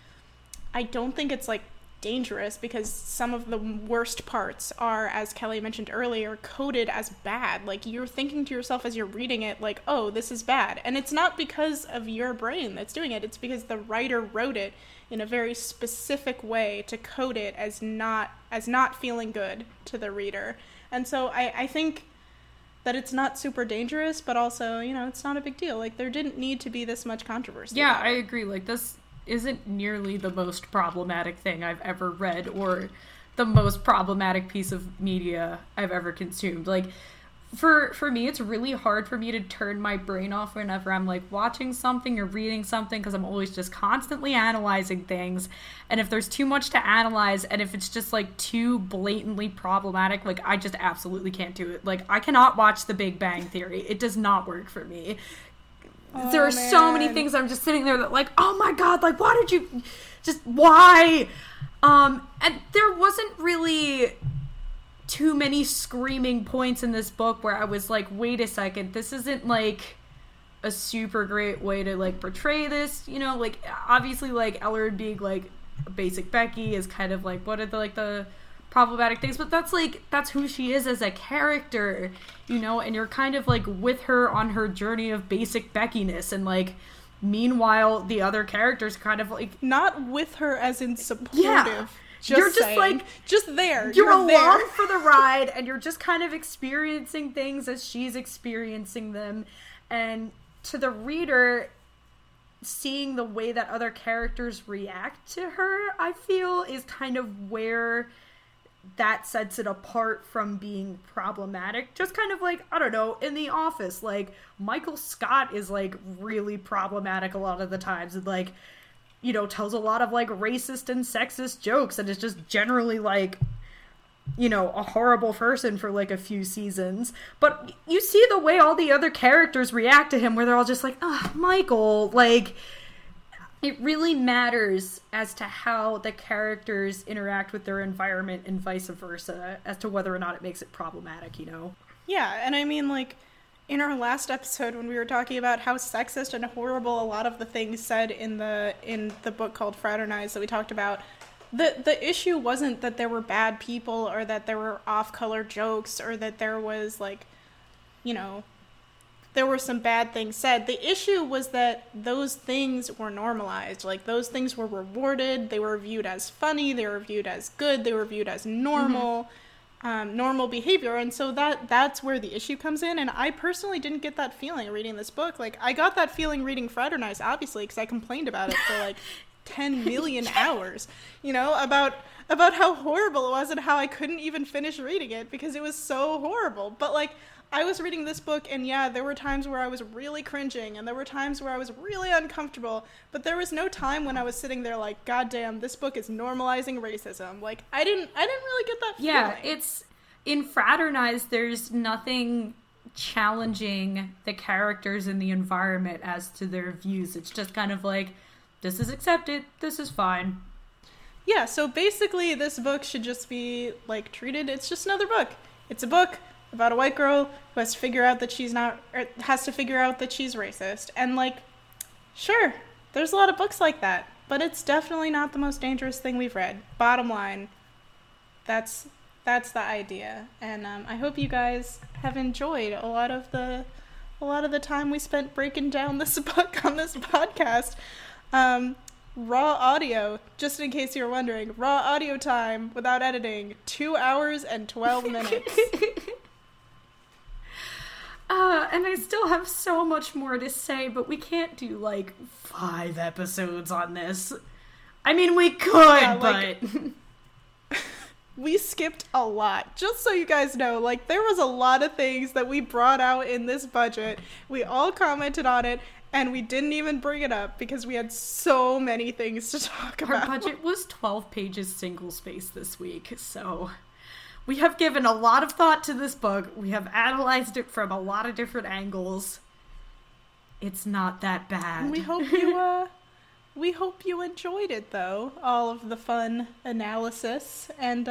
I don't think it's, like, dangerous because some of the worst parts are, as Kelly mentioned earlier, coded as bad. Like, you're thinking to yourself as you're reading it, like, oh, this is bad. And it's not because of your brain that's doing it. It's because the writer wrote it in a very specific way to code it as not feeling good to the reader. And so I think that it's not super dangerous, but also, you know, it's not a big deal. Like, there didn't need to be this much controversy. Yeah, I agree. Like, this isn't nearly the most problematic thing I've ever read or the most problematic piece of media I've ever consumed. Like, for me, it's really hard for me to turn my brain off whenever I'm, like, watching something or reading something because I'm always just constantly analyzing things. And if there's too much to analyze and if it's just, like, too blatantly problematic, like, I just absolutely can't do it. Like, I cannot watch The Big Bang Theory. It does not work for me. Oh, there are man. So many things I'm just sitting there that, like, oh my god, like, why did you just why? And there wasn't really too many screaming points in this book where I was like, wait a second, this isn't like a super great way to like portray this, you know? Like, obviously, like, Elloren being like a basic Becky is kind of like what are the like the problematic things, but that's like that's who she is as a character, you know, and you're kind of like with her on her journey of basic Beckiness, and like meanwhile the other characters kind of like not with her as in supportive. Yeah. Just you're just saying. Like just there. You're along there. For the ride, and you're just kind of experiencing things as she's experiencing them. And to the reader, seeing the way that other characters react to her, I feel, is kind of where that sets it apart from being problematic. Just kind of like, I don't know, in The Office, like Michael Scott is like really problematic a lot of the times, and like, you know, tells a lot of like racist and sexist jokes, and is just generally like, you know, a horrible person for like a few seasons. But you see the way all the other characters react to him, where they're all just like, oh, Michael, like, it really matters as to how the characters interact with their environment and vice versa as to whether or not it makes it problematic, you know? Yeah, and I mean, like, in our last episode when we were talking about how sexist and horrible a lot of the things said in the book called Fraternize that we talked about, the issue wasn't that there were bad people or that there were off-color jokes or that there was, like, you know, there were some bad things said. The issue was that those things were normalized. Like, those things were rewarded. They were viewed as funny. They were viewed as good. They were viewed as normal, normal behavior. And so that's where the issue comes in. And I personally didn't get that feeling reading this book. Like, I got that feeling reading Fraternize, obviously, because I complained about it for, like, 10 million hours, you know, about how horrible it was and how I couldn't even finish reading it because it was so horrible. But, like, I was reading this book, and yeah, there were times where I was really cringing, and there were times where I was really uncomfortable, but there was no time when I was sitting there like, God damn, this book is normalizing racism. Like, I didn't really get that feeling. Yeah, it's, in Fraternize, there's nothing challenging the characters in the environment as to their views. It's just kind of like, this is accepted, this is fine. Yeah, so basically this book should just be, like, treated, it's just another book. It's a book about a white girl who has to figure out that she's not, or has to figure out that she's racist. And, like, sure, there's a lot of books like that, but it's definitely not the most dangerous thing we've read. Bottom line, that's the idea. And I hope you guys have enjoyed a lot of the time we spent breaking down this book on this podcast. Raw audio, just in case you were wondering, raw audio time without editing, 2 hours and 12 minutes. And I still have so much more to say, but we can't do, like, 5 episodes on this. I mean, we could, yeah, like, but... We skipped a lot. Just so you guys know, like, there was a lot of things that we brought out in this budget. We all commented on it, and we didn't even bring it up because we had so many things to talk about. Our budget was 12 pages single-spaced this week, so... We have given a lot of thought to this book. We have analyzed it from a lot of different angles. It's not that bad. And we hope you, we hope you enjoyed it, though. All of the fun analysis, and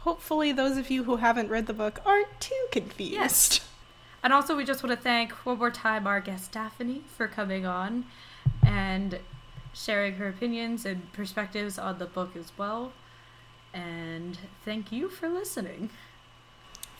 hopefully those of you who haven't read the book aren't too confused. Yes. And also, we just want to thank one more time our guest Daphne for coming on and sharing her opinions and perspectives on the book as well. And thank you for listening.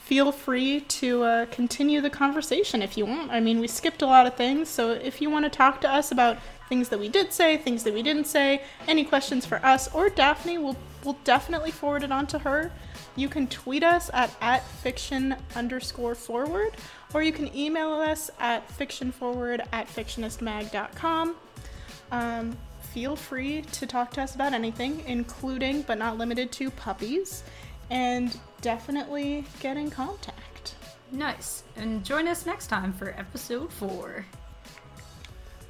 Feel free to continue the conversation if you want. I mean, we skipped a lot of things, so if you want to talk to us about things that we did say, things that we didn't say, any questions for us or Daphne, we'll definitely forward it on to her. You can tweet us at @fiction_forward, or you can email us at fictionforward@fictionistmag.com. Feel free to talk to us about anything, including, but not limited to, puppies, and definitely get in contact. Nice. And join us next time for episode 4.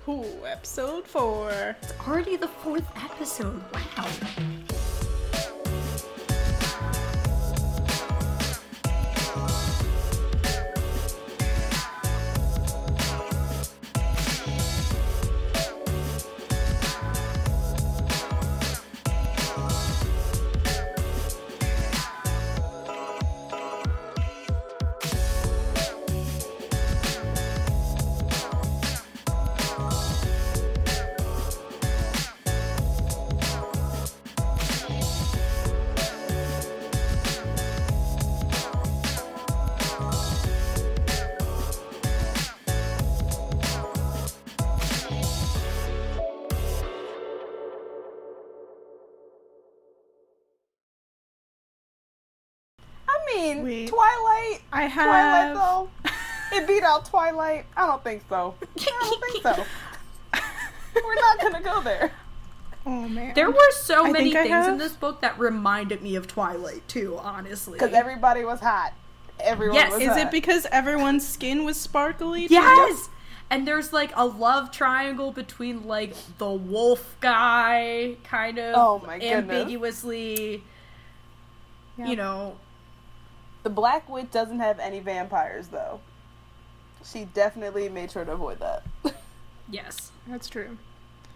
Ooh, episode 4. It's already the 4th episode. Wow. Twilight. I have. Twilight, though. It beat out Twilight. I don't think so. We're not gonna go there. Oh man. There were so many things in this book that reminded me of Twilight too. Honestly, because everybody was hot. Everyone was hot. Is it because everyone's skin was sparkly? Yes. And there's, like, a love triangle between, like, the wolf guy, kind of ambiguously. Yeah. You know. The Black Witch doesn't have any vampires, though. She definitely made sure to avoid that. Yes, that's true.